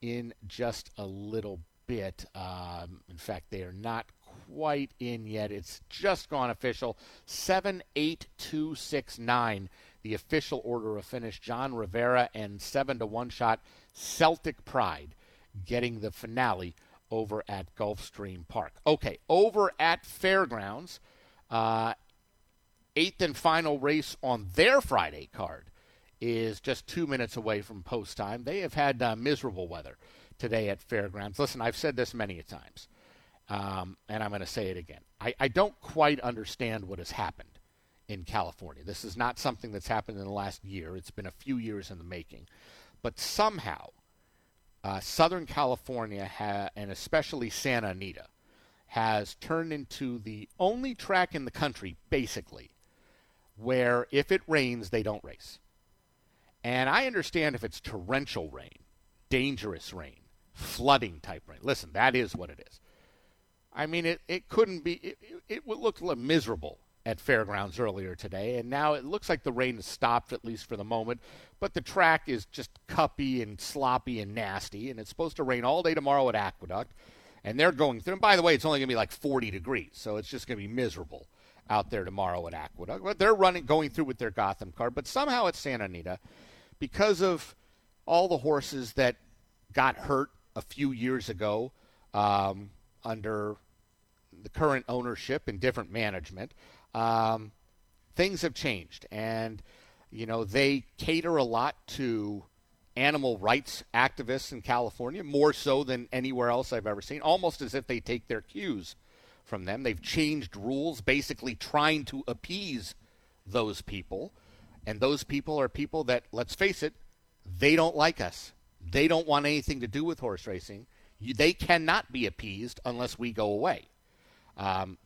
in just a little bit. Um, in fact, they are not quite in yet. It's just gone official. seven eight two six nine, the official order of finish. John Rivera and seven to one shot Celtic Pride getting the finale over at Gulfstream Park. Okay, over at Fairgrounds, uh, eighth and final race on their Friday card is just two minutes away from post time. They have had uh, miserable weather today at Fairgrounds. Listen, I've said this many a times, um, and I'm going to say it again. I, I don't quite understand what has happened in California. This is not something that's happened in the last year. It's been a few years in the making. But somehow, uh, Southern California, ha- and especially Santa Anita, has turned into the only track in the country, basically, where if it rains, they don't race. And I understand if it's torrential rain, dangerous rain, flooding type rain. Listen, that is what it is. I mean, it, it couldn't be, it, it, it looked miserable at Fairgrounds earlier today, and now it looks like the rain has stopped, at least for the moment, but the track is just cuppy and sloppy and nasty, and it's supposed to rain all day tomorrow at Aqueduct, and they're going through, and by the way, it's only going to be like forty degrees, so it's just going to be miserable out there tomorrow at Aqueduct. But they're running, going through with their Gotham car, but somehow at Santa Anita, because of all the horses that got hurt a few years ago um, under the current ownership and different management, um, things have changed. And, you know, they cater a lot to animal rights activists in California, more so than anywhere else I've ever seen, almost as if they take their cues from them. They've changed rules, basically trying to appease those people. And those people are people that, let's face it, they don't like us. They don't want anything to do with horse racing. You, they cannot be appeased unless we go away, um,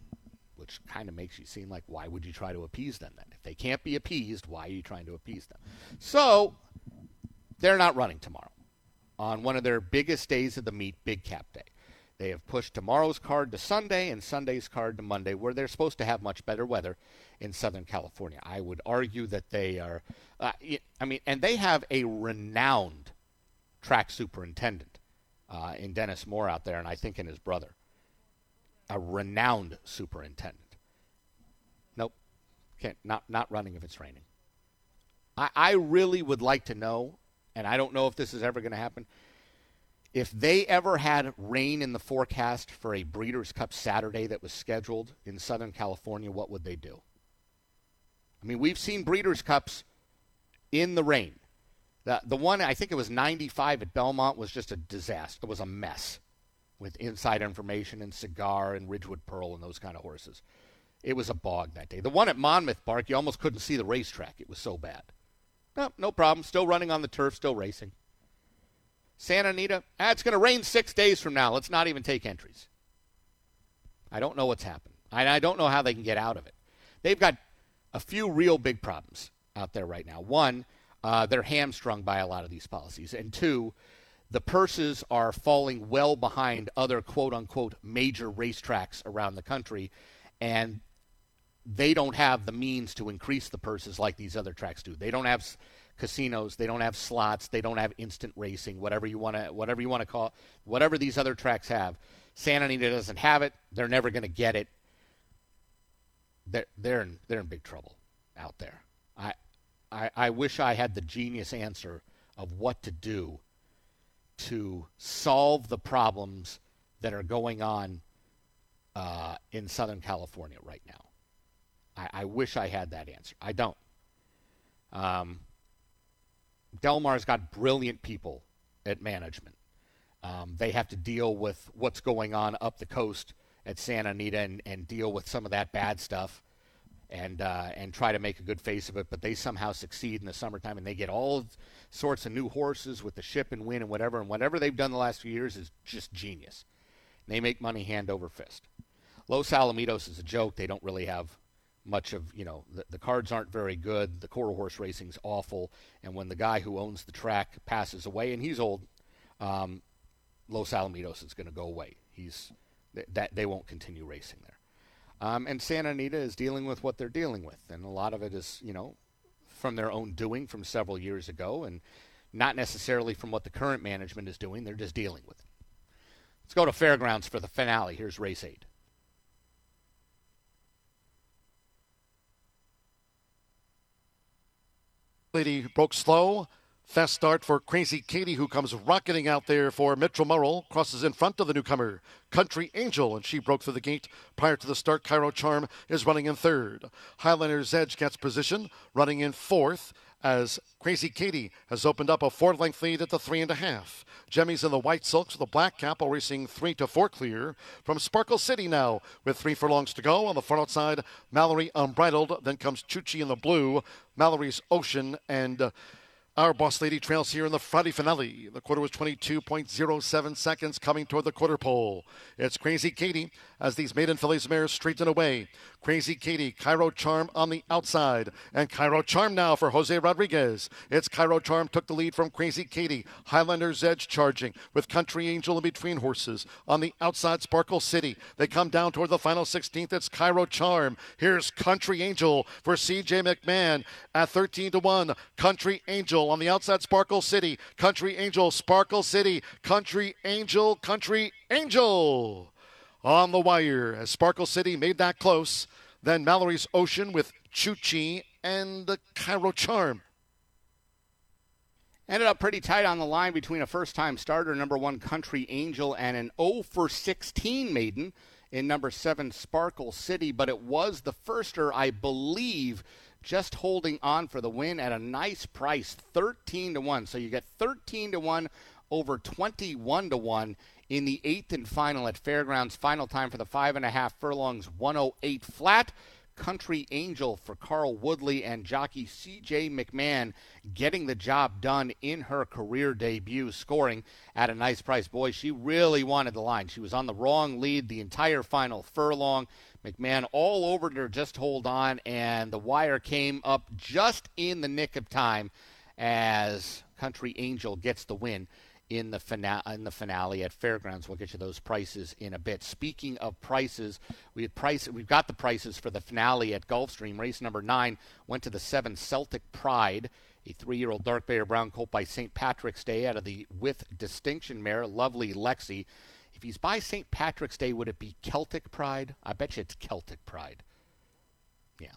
which kind of makes you seem like, why would you try to appease them then? If they can't be appeased, why are you trying to appease them? So they're not running tomorrow on one of their biggest days of the meet, Big Cap Day. They have pushed tomorrow's card to Sunday and Sunday's card to Monday, where they're supposed to have much better weather in Southern California. I would argue that they are, uh, I mean, and they have a renowned track superintendent uh, in Dennis Moore out there, and I think in his brother, a renowned superintendent. Nope, can't not not running if it's raining. I, I really would like to know, and I don't know if this is ever going to happen, if they ever had rain in the forecast for a Breeders' Cup Saturday that was scheduled in Southern California, what would they do? I mean, we've seen Breeders' Cups in the rain. The, the one, I think it was ninety-five at Belmont, was just a disaster. It was a mess with Inside Information and Cigar and Ridgewood Pearl and those kind of horses. It was a bog that day. The one at Monmouth Park, you almost couldn't see the racetrack. It was so bad. No, no problem. Still running on the turf, still racing. Santa Anita, ah, it's going to rain six days from now. Let's not even take entries. I don't know what's happened. I, I don't know how they can get out of it. They've got a few real big problems out there right now. One, uh, they're hamstrung by a lot of these policies. And two, the purses are falling well behind other quote-unquote major racetracks around the country, and they don't have the means to increase the purses like these other tracks do. They don't have s- casinos, they don't have slots, they don't have instant racing, whatever you want to whatever you want to call it, whatever these other tracks have. Santa Anita doesn't have it. They're never going to get it. They're, they're, in, they're in big trouble out there. I, I I wish I had the genius answer of what to do to solve the problems that are going on uh, in Southern California right now. I, I wish I had that answer. I don't. Um, Del Mar's got brilliant people at management. Um, they have to deal with what's going on up the coast at Santa Anita and, and deal with some of that bad stuff and uh, and try to make a good face of it, but they somehow succeed in the summertime, and they get all sorts of new horses with the ship and win and whatever, and whatever they've done the last few years is just genius. And they make money hand over fist. Los Alamitos is a joke. They don't really have much of, you know, the, the cards aren't very good. The quarter horse racing's awful. And when the guy who owns the track passes away, and he's old, um, Los Alamitos is going to go away. He's th- that they won't continue racing there. Um, and Santa Anita is dealing with what they're dealing with. And a lot of it is, you know, from their own doing from several years ago and not necessarily from what the current management is doing. They're just dealing with it. Let's go to Fairgrounds for the finale. Here's race eight. Lady broke slow. Fast start for Crazy Katie, who comes rocketing out there for Mitchell Murrell. Crosses in front of the newcomer, Country Angel, and she broke through the gate prior to the start. Cairo Charm is running in third. Highlander's Edge gets position, running in fourth, as Crazy Katie has opened up a four-length lead at the three and a half. Jemmy's in the white silks with a black cap, all racing three to four clear from Sparkle City now with three furlongs to go. On the far outside, Mallory Unbridled. Then comes Chuchi in the blue, Mallory's Ocean, and uh, Our Boss Lady trails here in the Friday finale. The quarter was twenty-two point oh seven seconds coming toward the quarter pole. It's Crazy Katie as these maiden fillies mares straighten away. Crazy Katie, Cairo Charm on the outside. And Cairo Charm now for Jose Rodriguez. It's Cairo Charm took the lead from Crazy Katie. Highlander's Edge charging with Country Angel in between horses. On the outside, Sparkle City. They come down toward the final sixteenth. It's Cairo Charm. Here's Country Angel for C J. McMahon at thirteen to one. Country Angel on the outside, Sparkle City, Country Angel, Sparkle City, Country Angel, Country Angel. On the wire, as Sparkle City made that close, then Mallory's Ocean with Chuchi and the Cairo Charm. Ended up pretty tight on the line between a first-time starter, number one, Country Angel, and an oh for sixteen maiden in number seven, Sparkle City, but it was the firster, I believe, just holding on for the win at a nice price, thirteen to one. So you get thirteen to one over twenty-one to one in the eighth and final at Fairgrounds. Final time for the five and a half furlongs, one oh eight flat. Country Angel for Carl Woodley, and jockey C J. McMahon getting the job done in her career debut, scoring at a nice price. Boy, she really wanted the line. She was on the wrong lead the entire final furlong. McMahon all over to her, just hold on, and the wire came up just in the nick of time as Country Angel gets the win in the finale, in the finale at Fairgrounds. We'll get you those prices in a bit. Speaking of prices, we had price, we've got the prices for the finale at Gulfstream. Race number nine went to the seven Celtic Pride, a three-year-old dark bay or brown colt by Saint Patrick's Day out of the With Distinction mare, Lovely Lexi. If he's by Saint Patrick's Day, would it be Celtic Pride? I bet you it's Celtic Pride. Yeah.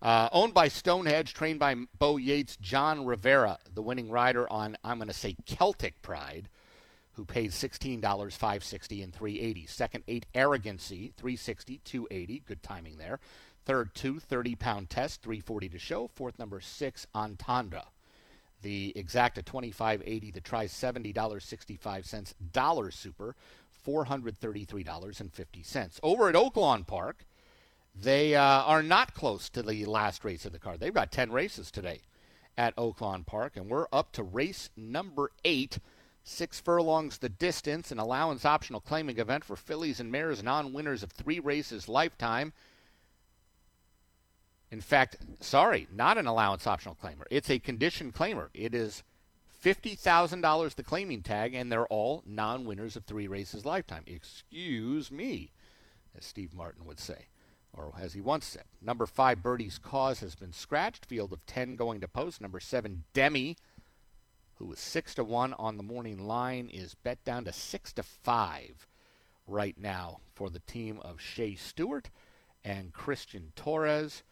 Uh, owned by Stonehenge, trained by Bo Yates, John Rivera, the winning rider on, I'm going to say, Celtic Pride, who pays sixteen dollars, five dollars and sixty cents, and three dollars and eighty cents. Second, eight, Arrogancy, three dollars and sixty cents, two dollars and eighty cents. Good timing there. Third, two, thirty-pound test, three dollars and forty cents to show. Fourth, number six, Entendre. The exacta, twenty-five dollars and eighty cents. The try, seventy dollars and sixty-five cents. Dollar Super, four hundred thirty-three dollars and fifty cents. Over at Oaklawn Park, they uh, are not close to the last race of the card. They've got ten races today at Oaklawn Park, and we're up to race number eight, six furlongs the distance, an allowance optional claiming event for fillies and mares, non-winners of three races lifetime. In fact, sorry, not an allowance optional claimer. It's a condition claimer. It is fifty thousand dollars the claiming tag, and they're all non-winners of three races lifetime. Excuse me, as Steve Martin would say, or as he once said. Number five, Birdie's Cause, has been scratched. Field of ten going to post. Number seven, Demi, who is six to one on the morning line, is bet down to six to five right now for the team of Shea Stewart and Christian Torres.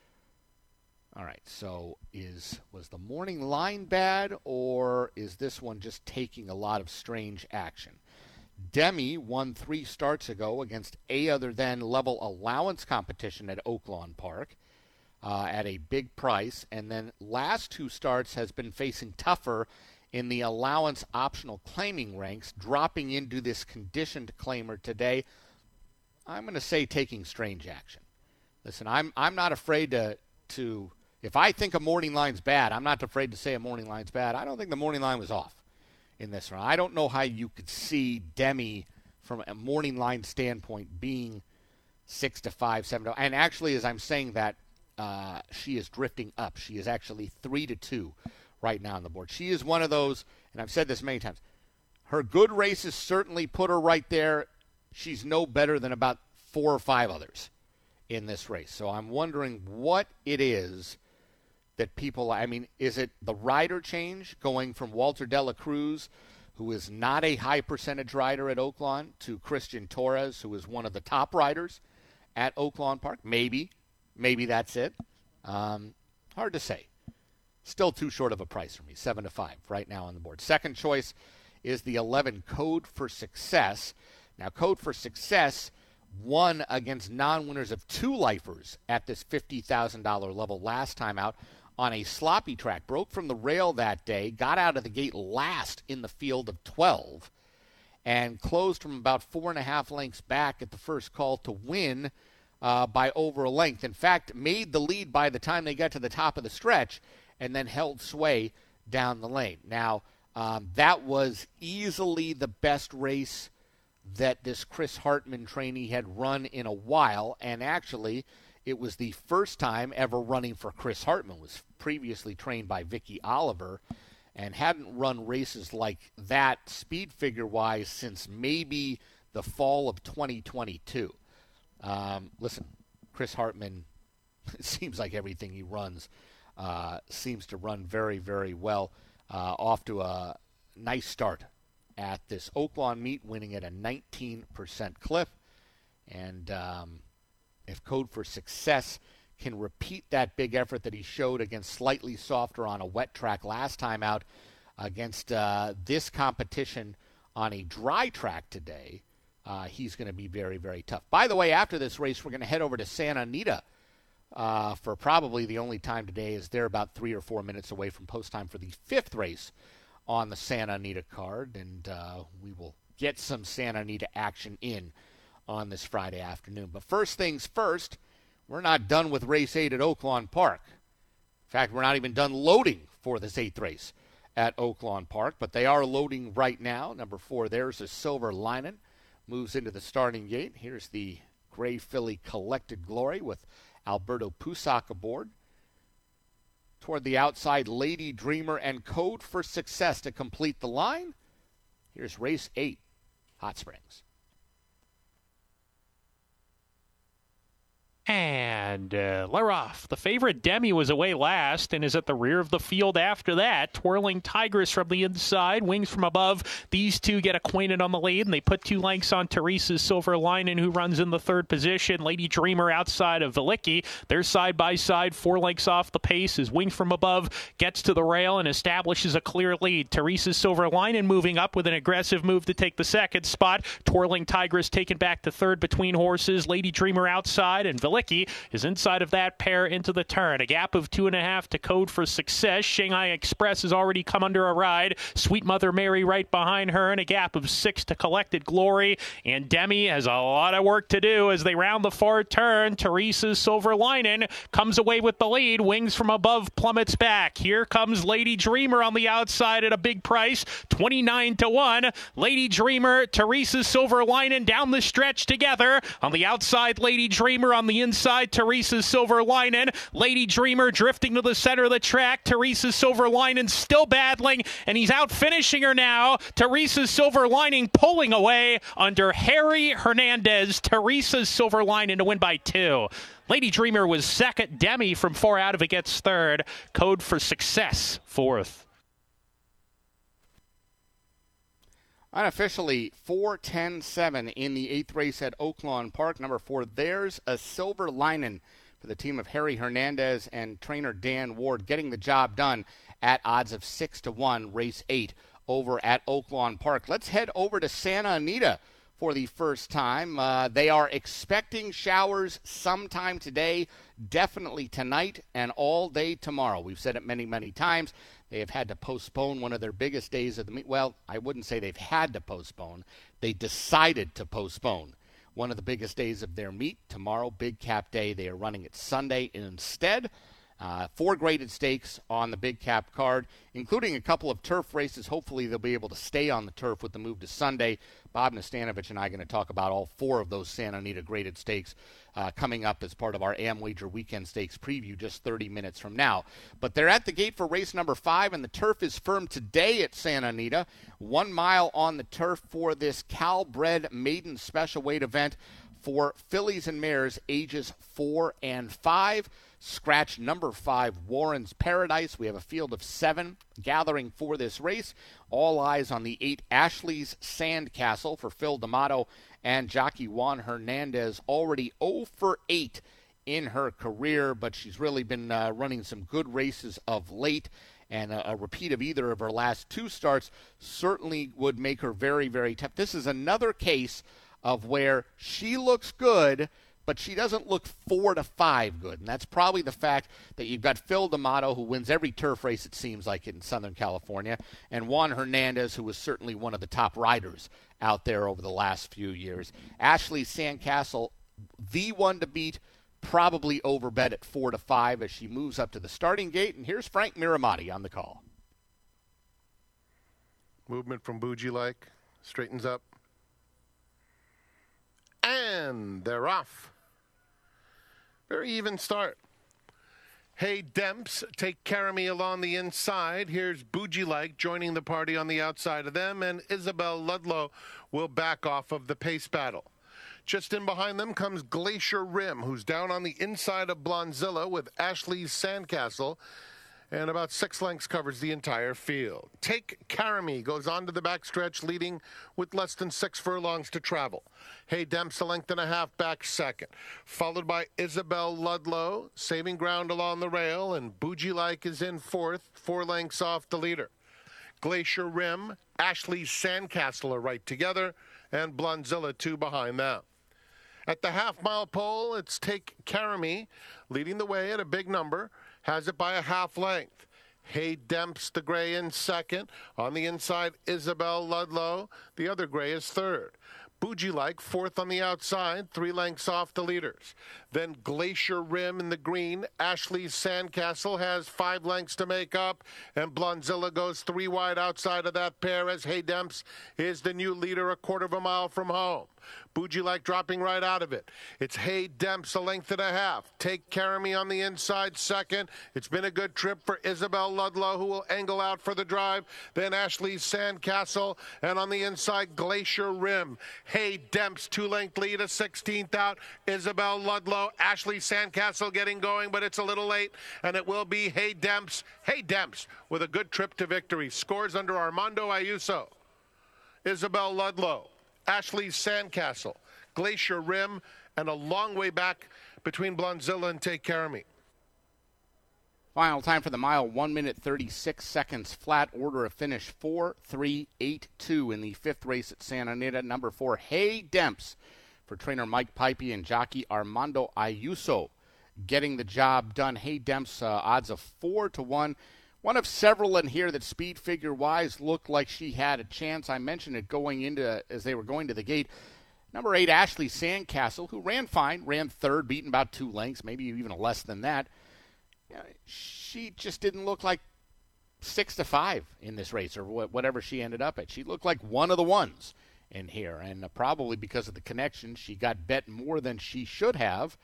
All right, so is was the morning line bad, or is this one just taking a lot of strange action? Demi won three starts ago against a other than level allowance competition at Oaklawn Park uh, at a big price, and then last two starts has been facing tougher in the allowance optional claiming ranks, dropping into this conditioned claimer today. I'm going to say taking strange action. Listen, I'm I'm not afraid to to. If I think a morning line's bad, I'm not afraid to say a morning line's bad. I don't think the morning line was off in this round. I don't know how you could see Demi from a morning line standpoint being six to five, seven to. And actually, as I'm saying that, uh, she is drifting up. She is actually three to two right now on the board. She is one of those, and I've said this many times, her good races certainly put her right there. She's no better than about four or five others in this race. So I'm wondering what it is that people, I mean, is it the rider change going from Walter Dela Cruz, who is not a high percentage rider at Oaklawn, to Christian Torres, who is one of the top riders at Oaklawn Park? Maybe. Maybe that's it. Um, hard to say. Still too short of a price for me, seven to five right now on the board. Second choice is the eleven, Code for Success. Now, Code for Success won against non-winners of two lifers at this fifty thousand dollars level last time out on a sloppy track, broke from the rail that day, got out of the gate last in the field of twelve, and closed from about four and a half lengths back at the first call to win uh, by over a length. In fact, made the lead by the time they got to the top of the stretch and then held sway down the lane. Now, um, that was easily the best race that this Chris Hartman trainee had run in a while, and actually it was the first time ever running for Chris Hartman. Was previously trained by Vicky Oliver and hadn't run races like that speed figure wise since maybe the fall of twenty twenty-two. Um, listen, Chris Hartman, it seems like everything he runs uh, seems to run very, very well. Uh, off to a nice start at this Oaklawn meet, winning at a nineteen percent clip. And um, if Code for Success can repeat that big effort that he showed against slightly softer on a wet track last time out against uh, this competition on a dry track today, uh, he's going to be very, very tough. By the way, after this race, we're going to head over to Santa Anita uh, for probably the only time today, as they're about three or four minutes away from post time for the fifth race on the Santa Anita card, and uh, we will get some Santa Anita action in on this Friday afternoon. But first things first, we're not done with race eight at Oaklawn Park. In fact, we're not even done loading for this eighth race at Oaklawn Park, but they are loading right now. Number four, there's a Silver Lining, moves into the starting gate. Here's the gray filly Collected Glory with Alberto Pusak aboard. Toward the outside, Lady Dreamer and Code for Success to complete the line. Here's race eight, Hot Springs. And uh, Laroff, the favorite Demi, was away last and is at the rear of the field after that. Twirling Tigress from the inside, Wings from Above. These two get acquainted on the lead, and they put two lengths on Teresa's Silver Lining, who runs in the third position. Lady Dreamer outside of Velicki. They're side by side, four lengths off the pace as Wings from Above gets to the rail and establishes a clear lead. Teresa's Silver Lining moving up with an aggressive move to take the second spot. Twirling Tigress taken back to third between horses. Lady Dreamer outside, and Velicki is inside of that pair into the turn. A gap of two and a half to Code for Success. Shanghai Express has already come under a ride. Sweet Mother Mary right behind her, and a gap of six to Collected Glory. And Demi has a lot of work to do as they round the far turn. Teresa's Silver Lining comes away with the lead. Wings from Above plummets back. Here comes Lady Dreamer on the outside at a big price, twenty-nine to one. Lady Dreamer, Teresa's Silver Lining down the stretch together. On the outside, Lady Dreamer. On the inside, Teresa's Silver Lining. Lady Dreamer drifting to the center of the track. Teresa's Silver Lining still battling, and he's out finishing her now. Teresa's Silver Lining pulling away under Harry Hernandez. Teresa's Silver Lining to win by two. Lady Dreamer was second. Demi from far out of it gets third. Code for Success fourth. Unofficially, four ten seven in the eighth race at Oaklawn Park. Number four, there's a Silver Lining for the team of Harry Hernandez and trainer Dan Ward, getting the job done at odds of six to one, race eight over at Oaklawn Park. Let's head over to Santa Anita for the first time. Uh, they are expecting showers sometime today, definitely tonight, and all day tomorrow. We've said it many, many times. They have had to postpone one of their biggest days of the meet. Well, I wouldn't say they've had to postpone. They decided to postpone one of the biggest days of their meet. Tomorrow, Big Cap Day. They are running it Sunday instead. Uh, four graded stakes on the Big Cap card, including a couple of turf races. Hopefully they'll be able to stay on the turf with the move to Sunday. Bob Nastanovich and I are going to talk about all four of those Santa Anita graded stakes uh, coming up as part of our AmWager Weekend Stakes preview just thirty minutes from now. But they're at the gate for race number five, and the turf is firm today at Santa Anita. One mile on the turf for this Calbred Maiden Special Weight event for fillies and mares ages four and five. Scratch number five, Warren's Paradise. We have a field of seven gathering for this race. All eyes on the eight, Ashley's Sandcastle for Phil D'Amato and jockey Juan Hernandez. Already oh for eight in her career, but she's really been uh, running some good races of late. And a, a repeat of either of her last two starts certainly would make her very, very tough. This is another case of where she looks good, but she doesn't look four to five good. And that's probably the fact that you've got Phil D'Amato, who wins every turf race, it seems like, in Southern California, and Juan Hernandez, who was certainly one of the top riders out there over the last few years. Ashley Sandcastle, the one to beat, probably overbet at four to five as she moves up to the starting gate. And here's Frank Miramati on the call. Movement from Bougie-like, straightens up. And they're off. Very even start. Hey, Demps, take care of me along the inside. Here's Bougie-like joining the party on the outside of them, and Isabel Ludlow will back off of the pace battle. Just in behind them comes Glacier Rim, who's down on the inside of Blonzilla with Ashley's Sandcastle, and about six lengths covers the entire field. Take Karami goes on to the backstretch, leading with less than six furlongs to travel. Hey Demps, a length and a half back second, followed by Isabel Ludlow, saving ground along the rail, and Bougie-like is in fourth, four lengths off the leader. Glacier Rim, Ashley's Sandcastle are right together, and Blonzilla two behind them. At the half-mile pole, it's Take Karami leading the way at a big number. Has it by a half length. Hey Demps, the gray, in second. On the inside, Isabel Ludlow. The other gray is third. Bougie-like, fourth on the outside, three lengths off the leaders. Then Glacier Rim in the green. Ashley's Sandcastle has five lengths to make up, and Blonzilla goes three wide outside of that pair as Hey Demps is the new leader a quarter of a mile from home. Bougie-like dropping right out of it. It's Hey Demps, a length and a half. Take Karami on the inside second. It's been a good trip for Isabel Ludlow, who will angle out for the drive. Then Ashley's Sandcastle, and on the inside, Glacier Rim. Hey Demps, two-length lead, a sixteenth out. Isabel Ludlow, Ashley Sandcastle getting going, but it's a little late, and it will be Hey Demps. Hey Demps with a good trip to victory. Scores under Armando Ayuso, Isabel Ludlow, Ashley's Sandcastle, Glacier Rim, and a long way back between Blonzilla and Take Care of Me. Final time for the mile, one minute thirty-six seconds flat. Order of finish four, three, eight, two in the fifth race at Santa Anita. Number four, Hey Demps, for trainer Mike Pipey and jockey Armando Ayuso, getting the job done. Hey Demps, uh, odds of four to one. One of several in here that speed figure-wise looked like she had a chance. I mentioned it going into as they were going to the gate. Number eight, Ashley Sandcastle, who ran fine, ran third, beaten about two lengths, maybe even less than that. She just didn't look like six to five in this race or whatever she ended up at. She looked like one of the ones in here, and probably because of the connection, she got bet more than she should have.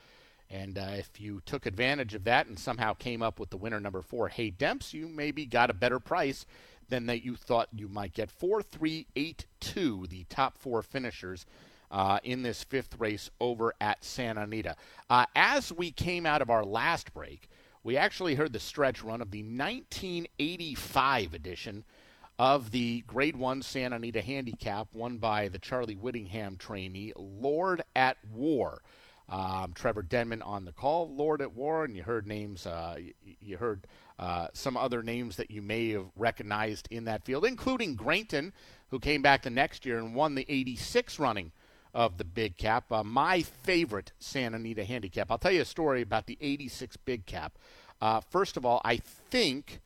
And uh, if you took advantage of that and somehow came up with the winner, number four, Hey Demps, you maybe got a better price than that you thought you might get. four, three, eight, two, the top four finishers uh, in this fifth race over at Santa Anita. Uh, as we came out of our last break, we actually heard the stretch run of the nineteen eighty-five edition of the Grade one Santa Anita Handicap, won by the Charlie Whittingham trainee, Lord at War. Um, Trevor Denman on the call, Lord at War, and you heard names, uh, you, you heard uh, some other names that you may have recognized in that field, including Grainton, who came back the next year and won the eighty-six running of the Big Cap, uh, my favorite Santa Anita handicap. I'll tell you a story about the eighty-six Big Cap. Uh, first of all, I think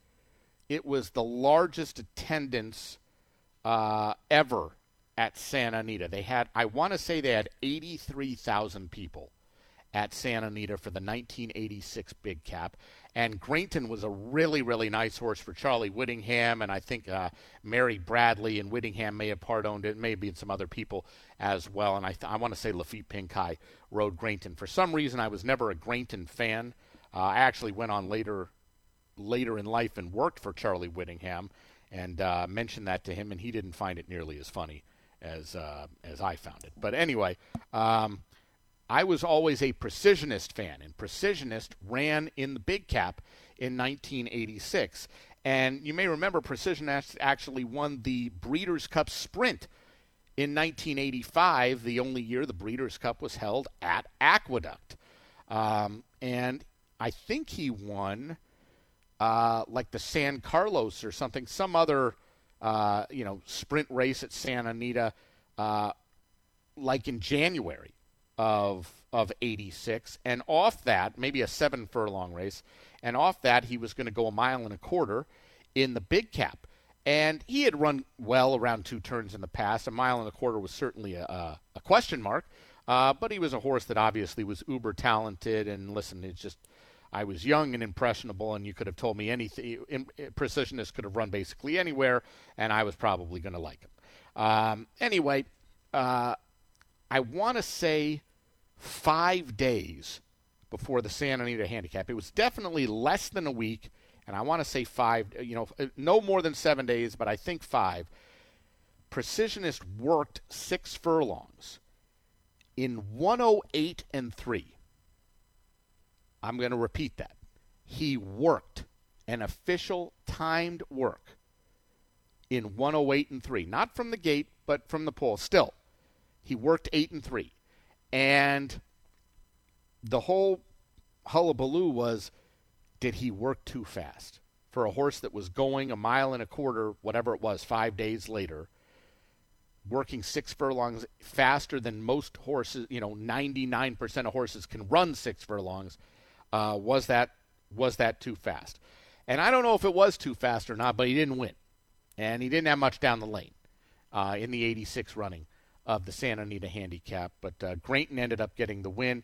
it was the largest attendance uh, ever at Santa Anita. They had, I want to say they had eighty-three thousand people at Santa Anita for the nineteen eighty-six Big Cap. And Grainton was a really, really nice horse for Charlie Whittingham, and I think uh, Mary Bradley and Whittingham may have part-owned it, maybe some other people as well. And I, th- I want to say Lafitte Pinkai rode Grainton. For some reason, I was never a Grainton fan. Uh, I actually went on later later in life and worked for Charlie Whittingham and uh, mentioned that to him, and he didn't find it nearly as funny as uh, as I found it. But anyway, um, I was always a Precisionist fan, and Precisionist ran in the Big Cap in nineteen eighty-six. And you may remember Precisionist actually won the Breeders' Cup Sprint in nineteen eighty-five, the only year the Breeders' Cup was held at Aqueduct. Um, and I think he won uh, like the San Carlos or something, some other Uh, you know, sprint race at Santa Anita, uh, like in January of of eighty-six, and off that, maybe a seven furlong race, and off that he was going to go a mile and a quarter in the Big Cap, and he had run well around two turns in the past. A mile and a quarter was certainly a, a, a question mark, uh, but he was a horse that obviously was uber talented, and listen, it's just, I was young and impressionable, and you could have told me anything. Precisionist could have run basically anywhere, and I was probably going to like him. Um, anyway, uh, I want to say five days before the Santa Anita Handicap. It was definitely less than a week, and I want to say five, you know, no more than seven days, but I think five. Precisionist worked six furlongs in one oh eight and three. I'm going to repeat that. He worked an official timed work in one oh eight and three, not from the gate, but from the pole. Still, he worked eight and three. And the whole hullabaloo was, did he work too fast for a horse that was going a mile and a quarter, whatever it was, five days later, working six furlongs faster than most horses, you know, ninety-nine percent of horses can run six furlongs. Uh, was that was that too fast? And I don't know if it was too fast or not, but he didn't win. And he didn't have much down the lane uh, in the eighty-six running of the Santa Anita Handicap. But uh, Grainton ended up getting the win.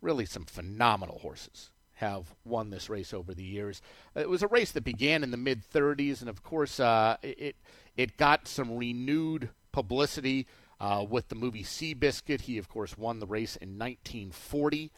Really some phenomenal horses have won this race over the years. It was a race that began in the mid-thirties, and, of course, uh, it it got some renewed publicity uh, with the movie Seabiscuit. He, of course, won the race in nineteen forty.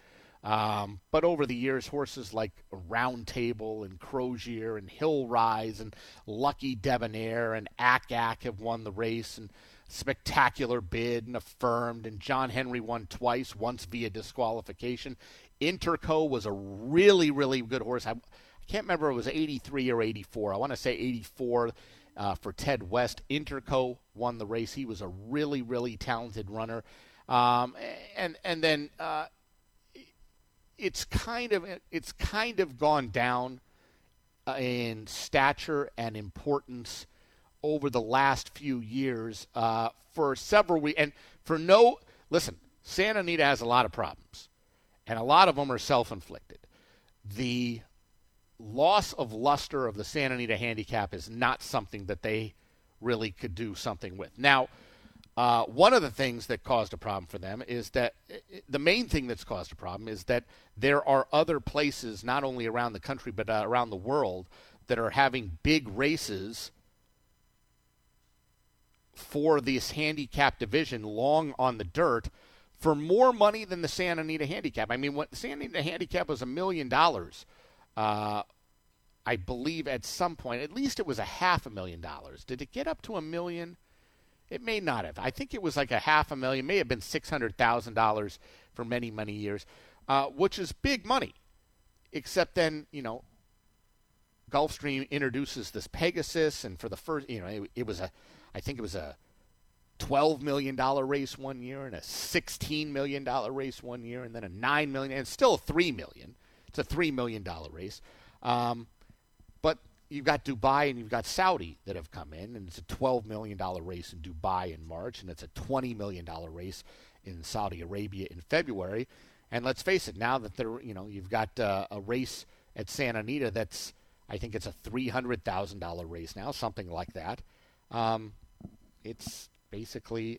Um, but over the years, horses like Round Table and Crozier and Hill Rise and Lucky Debonair and Ack Ack have won the race, and Spectacular Bid and Affirmed, and John Henry won twice, once via disqualification. Interco was a really, really good horse. I, I can't remember if it was eighty-three or eighty-four. I want to say eighty-four uh, for Ted West. Interco won the race. He was a really, really talented runner. Um, and, and then... Uh, It's kind of it's kind of gone down uh, in stature and importance over the last few years uh, for several weeks. And for no, listen, Santa Anita has a lot of problems, and a lot of them are self-inflicted. The loss of luster of the Santa Anita Handicap is not something that they really could do something with. Now, Uh, one of the things that caused a problem for them is that the main thing that's caused a problem is that there are other places, not only around the country, but uh, around the world, that are having big races for this handicap division long on the dirt for more money than the Santa Anita Handicap. I mean, what the Santa Anita Handicap was a million dollars, uh, I believe at some point, at least it was a half a million dollars. Did it get up to a million? It may not have. I think it was like a half a million, may have been six hundred thousand dollars for many, many years, uh, which is big money. Except then, you know, Gulfstream introduces this Pegasus, and for the first, you know, it, it was a, I think it was a twelve million dollars race one year, and a sixteen million dollars race one year, and then a nine million dollars, and it's still a three million dollars. It's a three million dollars race. Um, but you've got Dubai and you've got Saudi that have come in, and it's a twelve million dollars race in Dubai in March, and it's a twenty million dollars race in Saudi Arabia in February. And let's face it, now that they're, you know, you've got uh, a race at Santa Anita that's, I think it's a three hundred thousand dollars race now, something like that. Um, it's basically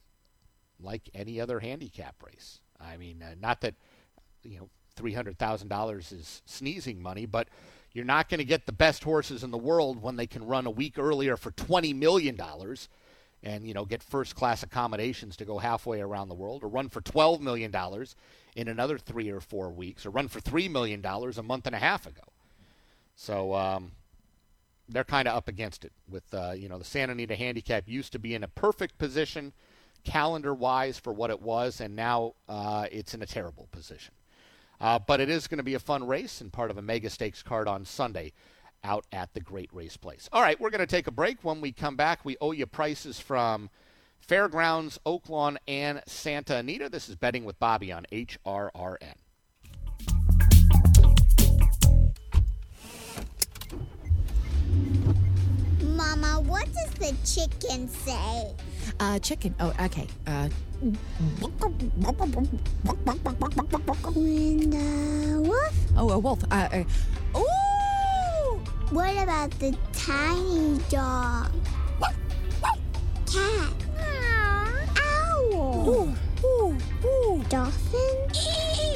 like any other handicap race. I mean, uh, not that you know, three hundred thousand dollars is sneezing money, but you're not going to get the best horses in the world when they can run a week earlier for twenty million dollars and, you know, get first-class accommodations to go halfway around the world, or run for twelve million dollars in another three or four weeks, or run for three million dollars a month and a half ago. So um, they're kind of up against it with, uh, you know, the Santa Anita Handicap used to be in a perfect position calendar-wise for what it was, and now uh, it's in a terrible position. Uh, but it is going to be a fun race and part of a mega stakes card on Sunday out at the Great Race Place. All right, we're going to take a break. When we come back, we owe you prices from Fairgrounds, Oaklawn, and Santa Anita. This is Betting with Bobby on H R R N. Mama, what does the chicken say? Uh, chicken. Oh, okay. Uh. Linda, wolf? Oh, a wolf. Uh, uh. Ooh! What about the tiny dog? Cat. Owl. Ooh, ooh, ooh. Dolphin?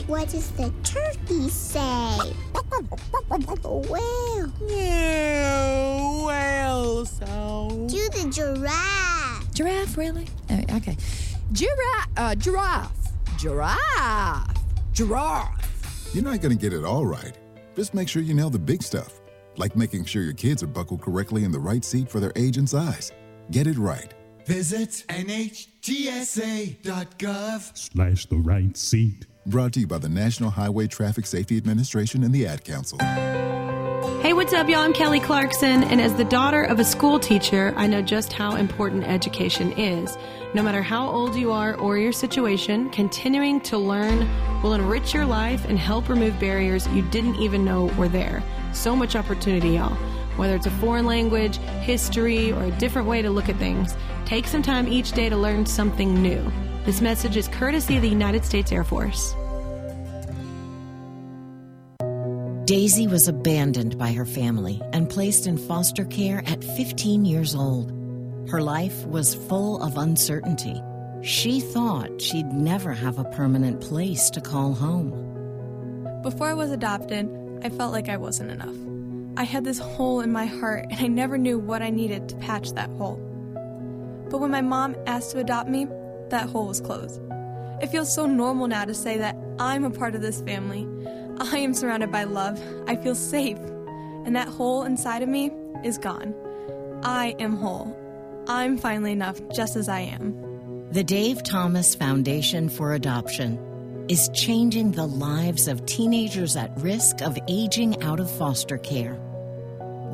What does the turkey say? Whale. Yeah, whale sound. Do the giraffe. Giraffe, really? Oh, okay. Giraffe, uh, giraffe, giraffe, giraffe. You're not going to get it all right. Just make sure you nail the big stuff, like making sure your kids are buckled correctly in the right seat for their age and size. Get it right. Visit N H T S A dot gov slash the right seat. Brought to you by the National Highway Traffic Safety Administration and the Ad Council. Hey, what's up, y'all? I'm Kelly Clarkson, and as the daughter of a school teacher, I know just how important education is. No matter how old you are or your situation, continuing to learn will enrich your life and help remove barriers you didn't even know were there. So much opportunity, y'all. Whether it's a foreign language, history, or a different way to look at things, take some time each day to learn something new. This message is courtesy of the United States Air Force. Daisy was abandoned by her family and placed in foster care at fifteen years old. Her life was full of uncertainty. She thought she'd never have a permanent place to call home. Before I was adopted, I felt like I wasn't enough. I had this hole in my heart, and I never knew what I needed to patch that hole. But when my mom asked to adopt me, that hole was closed. It feels so normal now to say that I'm a part of this family. I am surrounded by love. I feel safe. And that hole inside of me is gone. I am whole. I'm finally enough just as I am. The Dave Thomas Foundation for Adoption is changing the lives of teenagers at risk of aging out of foster care.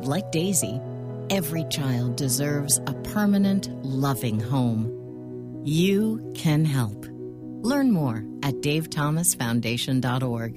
Like Daisy, every child deserves a permanent, loving home. You can help. Learn more at dave thomas foundation dot org.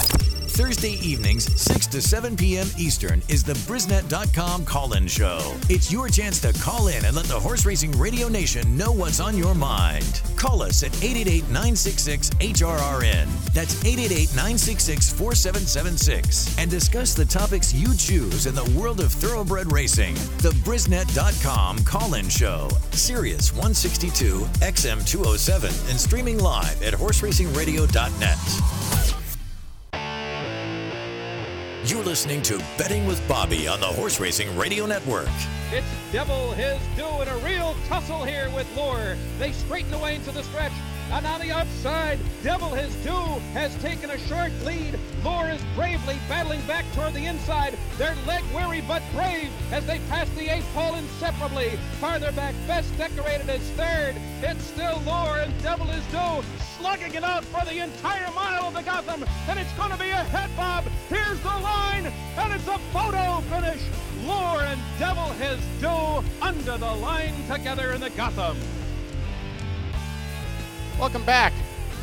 Thursday evenings, six to seven p.m. Eastern, is the Brisnet dot com call-in show. It's your chance to call in and let the Horse Racing Radio Nation know what's on your mind. Call us at eight eight eight, nine six six, H R R N. That's eight eight eight, nine six six, four seven seven six. And discuss the topics you choose in the world of thoroughbred racing. The Brisnet dot com call-in show. Sirius one sixty-two, X M two oh seven, and streaming live at horse racing radio dot net. You're listening to Betting with Bobby on the Horse Racing Radio Network. It's Devil His Due and a real tussle here with Lure. They straighten away into the stretch. And on the outside, Devil His Due has taken a short lead. Lure is bravely battling back toward the inside. They're leg-weary but brave as they pass the eighth hole inseparably. Farther back, Best Decorated is third. It's still Lure and Devil His Due slugging it out for the entire mile of the Gotham. And it's going to be a head bob. Here's the line, and it's a photo finish. Lure and Devil His Due under the line together in the Gotham. Welcome back.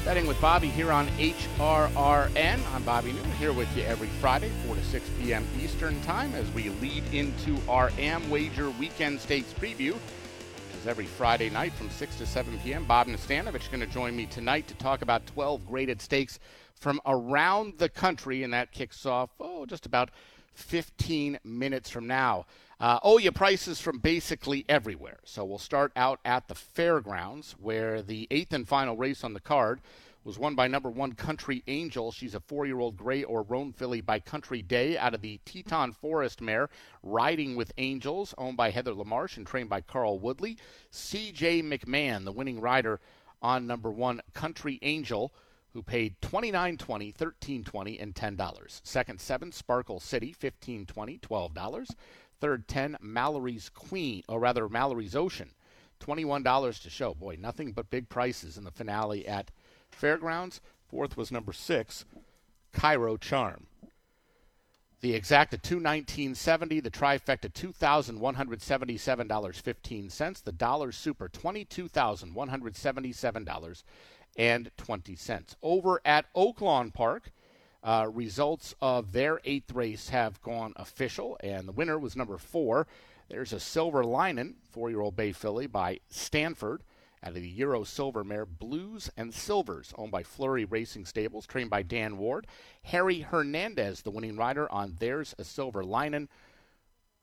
Betting with Bobby here on H R R N. I'm Bobby Newman here with you every Friday, four to six p.m. Eastern Time, as we lead into our AmWager Weekend Stakes Preview, which is every Friday night from six to seven p.m. Bob Nastanovich is going to join me tonight to talk about twelve graded stakes from around the country, and that kicks off, oh, just about fifteen minutes from now. Uh, owe you prices from basically everywhere. So we'll start out at the fairgrounds, where the eighth and final race on the card was won by number one Country Angel. She's a four-year-old gray or roan filly by Country Day out of the Teton Forest mare, Riding with Angels, owned by Heather LaMarche and trained by Carl Woodley. C J. McMahon, the winning rider on number one Country Angel, who paid twenty-nine twenty, thirteen twenty, and ten dollars. Second, seven, Sparkle City, fifteen twenty, twelve dollars. Third, ten, Mallory's Queen, or rather Mallory's Ocean, twenty-one dollars to show. Boy, nothing but big prices in the finale at Fairgrounds. Fourth was number six, Cairo Charm. The exacta two nineteen seventy, the trifecta two thousand one hundred seventy-seven dollars and fifteen cents, the dollar super twenty-two thousand one hundred seventy-seven dollars and twenty cents. Over at Oaklawn Park, Uh, results of their eighth race have gone official, and the winner was number four. There's a Silver Lining, four-year-old bay filly by Stanford, out of the Euro Silver mare, Blues and Silvers, owned by Flurry Racing Stables, trained by Dan Ward. Harry Hernandez, the winning rider on There's a Silver Lining,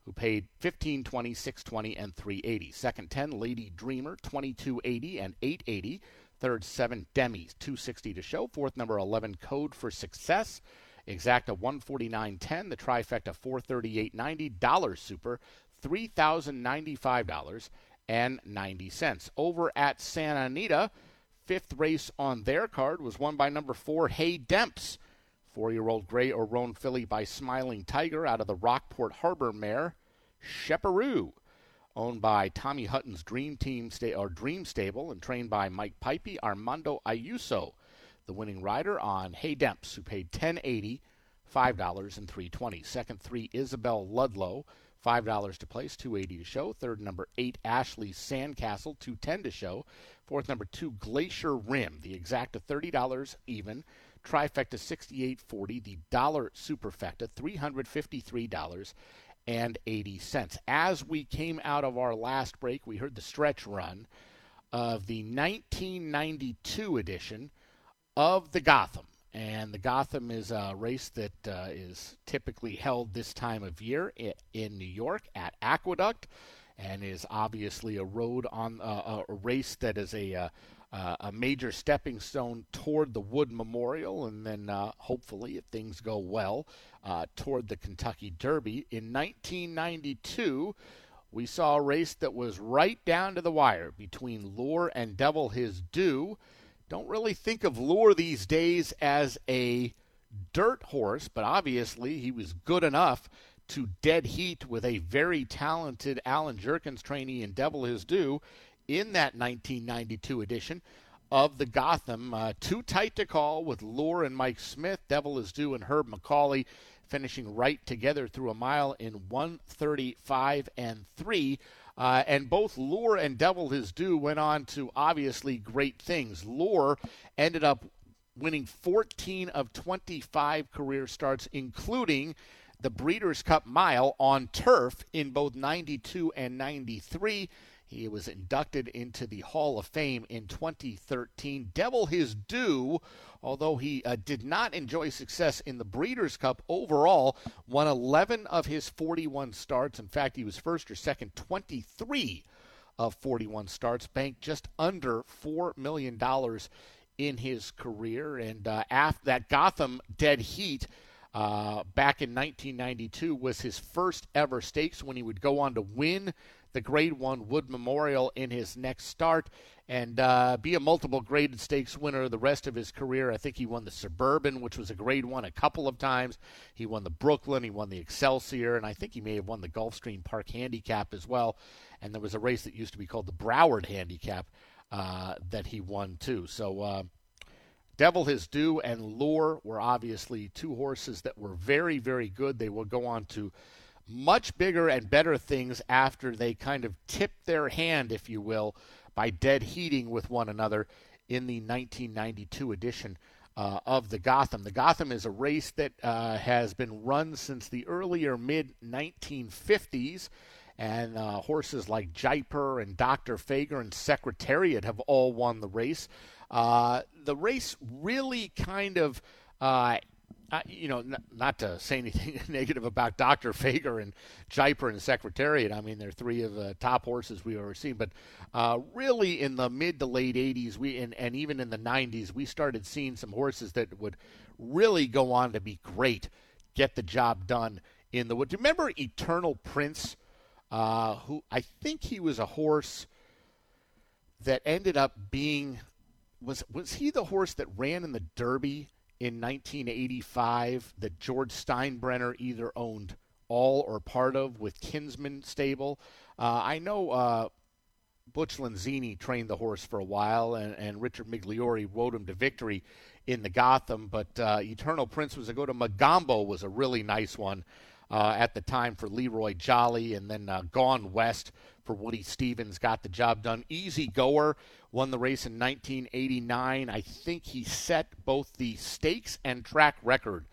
who paid fifteen twenty, six twenty, and three eighty. Second, ten, Lady Dreamer, twenty-two eighty and eight eighty. Third, seven, Demis, two sixty to show. Fourth, number eleven, Code for Success, exacta one forty-nine ten, the trifecta four thirty-eight ninety, dollar super three thousand ninety-five dollars and ninety cents. Over at Santa Anita, fifth race on their card was won by number four, Hey Demps, four-year-old gray or roan filly by Smiling Tiger out of the Rockport Harbor mare, Sheparoo, owned by Tommy Hutton's Dream Team sta- or Dream Stable and trained by Mike Pipey. Armando Ayuso, the winning rider on Hey Demps, who paid ten eighty, five dollars, and three twenty. Second, three, Isabel Ludlow, five dollars to place, two eighty to show. Third, number eight, Ashley Sandcastle, two ten to show. Fourth, number two, Glacier Rim, the exacta thirty dollars even, trifecta sixty-eight forty, the dollar superfecta three hundred fifty-three dollars. And eighty cents. As we came out of our last break, we heard the stretch run of the nineteen ninety-two edition of the Gotham. And the Gotham is a race that uh, is typically held this time of year in, in New York at Aqueduct, and is obviously a road on uh, a race that is a uh, uh, a major stepping stone toward the Wood Memorial, and then uh, hopefully, if things go well, uh, toward the Kentucky Derby. In nineteen ninety-two, we saw a race that was right down to the wire between Lure and Devil His Due. Don't really think of Lure these days as a dirt horse, but obviously he was good enough to dead heat with a very talented Alan Jerkins trainee in Devil His Due in that nineteen ninety-two edition of the Gotham. Uh, too tight to call with Lure and Mike Smith, Devil His Due and Herb McCauley finishing right together through a mile in one thirty-five and three. Uh, and both Lure and Devil His Due went on to obviously great things. Lure ended up winning fourteen of twenty-five career starts, including the Breeders' Cup Mile on turf in both ninety-two and ninety-three. He was inducted into the Hall of Fame in twenty thirteen. Devil His Due, although he uh, did not enjoy success in the Breeders' Cup overall, won eleven of his forty-one starts. In fact, he was first or second twenty-three of forty-one starts, banked just under four million dollars in his career. And uh, after that Gotham dead heat, uh, back in nineteen ninety-two was his first ever stakes when he would go on to win the Grade One Wood Memorial in his next start and uh, be a multiple graded stakes winner the rest of his career. I think he won the Suburban, which was a Grade One, a couple of times. He won the Brooklyn, he won the Excelsior, and I think he may have won the Gulfstream Park Handicap as well. And there was a race that used to be called the Broward Handicap uh, that he won too. So uh, Devil His Due and Lure were obviously two horses that were very, very good. They will go on to much bigger and better things after they kind of tipped their hand, if you will, by dead heating with one another in the nineteen ninety-two edition uh, of the Gotham. The Gotham is a race that uh, has been run since the earlier mid nineteen fifties, and uh, horses like Jiper and Doctor Fager and Secretariat have all won the race. Uh, the race really kind of uh, Uh, you know, n- not to say anything negative about Doctor Fager and Jiper and Secretariat. I mean, they're three of the top horses we've ever seen. But uh, really in the mid to late eighties we and, and even in the nineties, we started seeing some horses that would really go on to be great, get the job done in the wood. Do you remember Eternal Prince, uh, who I think he was a horse that ended up being – was was he the horse that ran in the Derby in nineteen eighty-five that George Steinbrenner either owned all or part of with Kinsman Stable? Uh, I know uh, Butch Lanzini trained the horse for a while, and, and Richard Migliori rode him to victory in the Gotham, but uh, Eternal Prince was a go to. Magombo was a really nice one uh, at the time for Leroy Jolly, and then uh, Gone West for Woody Stevens got the job done. Easy Goer won the race in nineteen eighty-nine. I think he set both the stakes and track record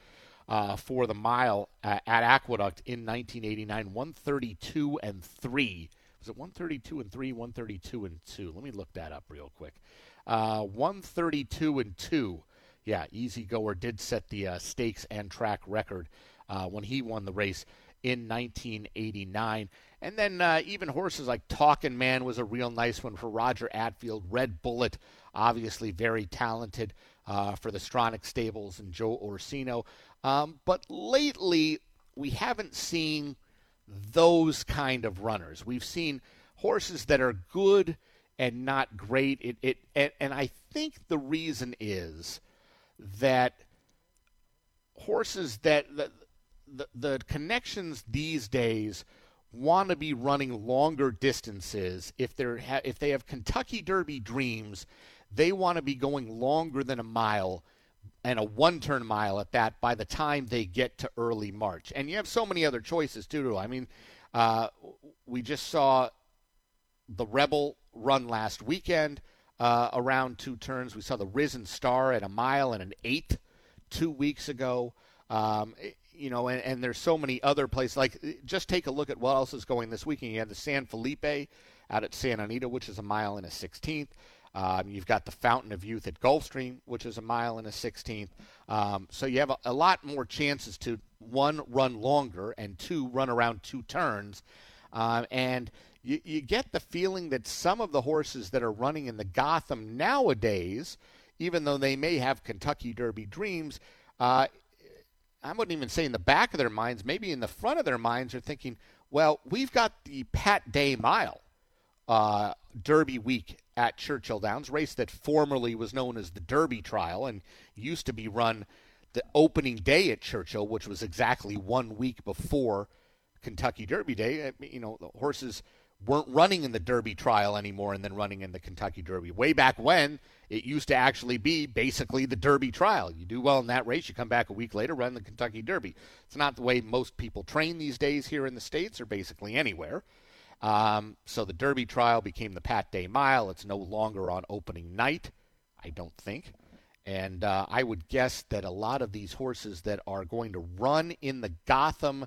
uh, for the mile uh, at Aqueduct in nineteen eighty-nine. one thirty-two and three. Was it one thirty-two and three? one thirty-two and two. Let me look that up real quick. Uh, one thirty-two and two. Yeah, Easy Goer did set the uh, stakes and track record uh, when he won the race in nineteen eighty-nine. And then uh, even horses like Talkin' Man was a real nice one for Roger Atfield. Red Bullet, obviously very talented uh, for the Stronach Stables and Joe Orsino. Um, but lately, we haven't seen those kind of runners. We've seen horses that are good and not great. It, it and, and I think the reason is that horses that the, the, the connections these days want to be running longer distances. If they're ha- if they have Kentucky Derby dreams, they want to be going longer than a mile and a one-turn mile at that by the time they get to early March. And you have so many other choices, too. I mean, uh, we just saw the Rebel run last weekend uh, around two turns. We saw the Risen Star at a mile and an eighth two weeks ago. Um, it, You know, and, and there's so many other places. Like, just take a look at what else is going this weekend. You have the San Felipe out at Santa Anita, which is a mile and a sixteenth. Um, you've got the Fountain of Youth at Gulfstream, which is a mile and a sixteenth. Um, so you have a, a lot more chances to, one, run longer, and two, run around two turns. Um, and you, you get the feeling that some of the horses that are running in the Gotham nowadays, even though they may have Kentucky Derby dreams, uh, I wouldn't even say in the back of their minds, maybe in the front of their minds, are thinking, well, we've got the Pat Day Mile uh, Derby Week at Churchill Downs, race that formerly was known as the Derby Trial and used to be run the opening day at Churchill, which was exactly one week before Kentucky Derby Day. You know, the horses weren't running in the Derby Trial anymore and then running in the Kentucky Derby. Way back when, it used to actually be basically the Derby Trial. You do well in that race, you come back a week later, run the Kentucky Derby. It's not the way most people train these days here in the States or basically anywhere. Um, so the Derby Trial became the Pat Day Mile. It's no longer on opening night, I don't think. And uh, I would guess that a lot of these horses that are going to run in the Gotham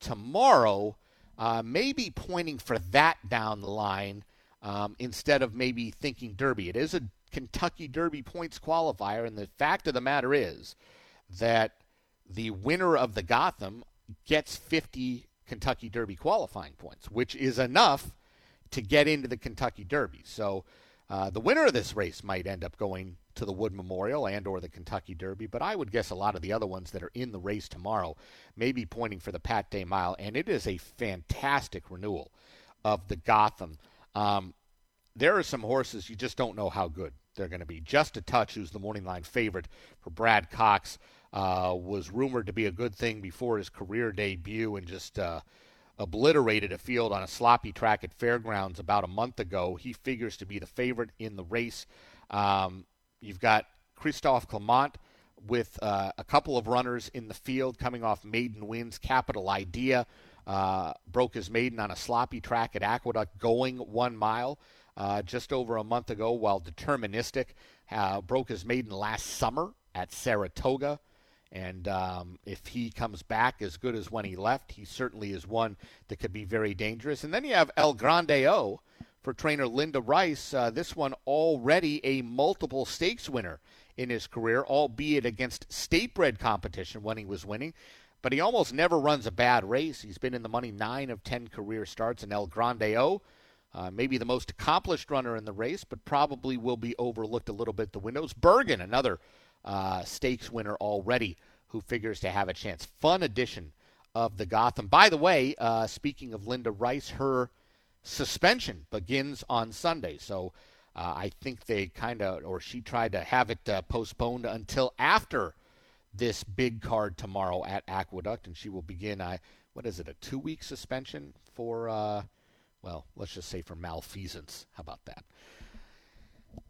tomorrow Uh, maybe pointing for that down the line um, instead of maybe thinking Derby. It is a Kentucky Derby points qualifier, and the fact of the matter is that the winner of the Gotham gets fifty Kentucky Derby qualifying points, which is enough to get into the Kentucky Derby. So Uh, the winner of this race might end up going to the Wood Memorial and or the Kentucky Derby, but I would guess a lot of the other ones that are in the race tomorrow may be pointing for the Pat Day Mile, and it is a fantastic renewal of the Gotham. Um, there are some horses you just don't know how good they're going to be. Just a Touch, who's the morning line favorite for Brad Cox, uh, was rumored to be a good thing before his career debut and just uh, obliterated a field on a sloppy track at Fairgrounds about a month ago. He figures to be the favorite in the race. Um, You've got Christophe Clement with uh, a couple of runners in the field coming off maiden wins. Capital Idea uh, broke his maiden on a sloppy track at Aqueduct going one mile uh, just over a month ago, while Deterministic uh, broke his maiden last summer at Saratoga. And um, if he comes back as good as when he left, he certainly is one that could be very dangerous. And then you have El Grande O for trainer Linda Rice, uh, this one already a multiple stakes winner in his career, albeit against state-bred competition when he was winning. But he almost never runs a bad race. He's been in the money nine of ten career starts, and El Grande O, uh, maybe the most accomplished runner in the race, but probably will be overlooked a little bit. The windows. Bergen, another uh, stakes winner already, who figures to have a chance. Fun addition of the Gotham. By the way, uh, speaking of Linda Rice, her suspension begins on Sunday, so uh, I think they kind of, or she tried to have it uh, postponed until after this big card tomorrow at Aqueduct, and she will begin, I what is it, a two-week suspension for, uh, well, let's just say for malfeasance. How about that?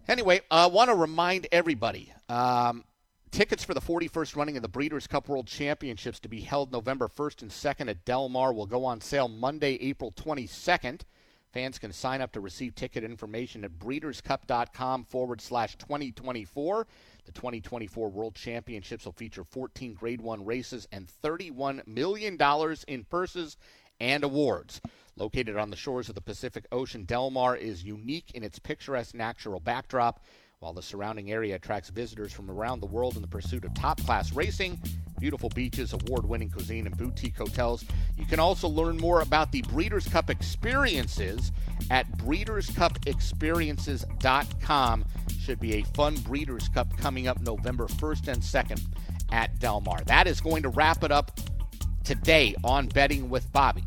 Anyway, I want to remind everybody, um, tickets for the forty-first running of the Breeders' Cup World Championships to be held November first and second at Del Mar will go on sale Monday, April twenty-second. Fans can sign up to receive ticket information at breeders cup dot com forward slash twenty twenty-four. The twenty twenty-four World Championships will feature fourteen Grade one races and thirty-one million dollars in purses and awards. Located on the shores of the Pacific Ocean, Del Mar is unique in its picturesque natural backdrop, while the surrounding area attracts visitors from around the world in the pursuit of top-class racing, beautiful beaches, award-winning cuisine, and boutique hotels. You can also learn more about the Breeders' Cup Experiences at breeders cup experiences dot com. Should be a fun Breeders' Cup coming up November first and second at Del Mar. That is going to wrap it up today on Betting with Bobby.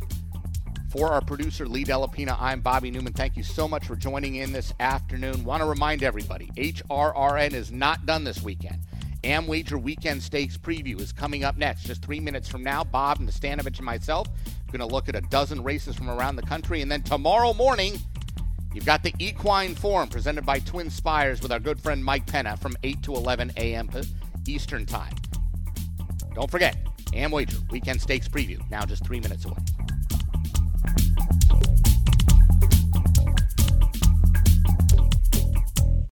For our producer, Lee Delapina, I'm Bobby Newman. Thank you so much for joining in this afternoon. Want to remind everybody, H R R N is not done this weekend. AmWager Weekend Stakes Preview is coming up next. Just three minutes from now, Bob Nastanovich and myself are going to look at a dozen races from around the country. And then tomorrow morning, you've got the Equine Forum presented by Twin Spires with our good friend Mike Penna from eight to eleven a.m. Eastern Time. Don't forget, AmWager Weekend Stakes Preview, now just three minutes away.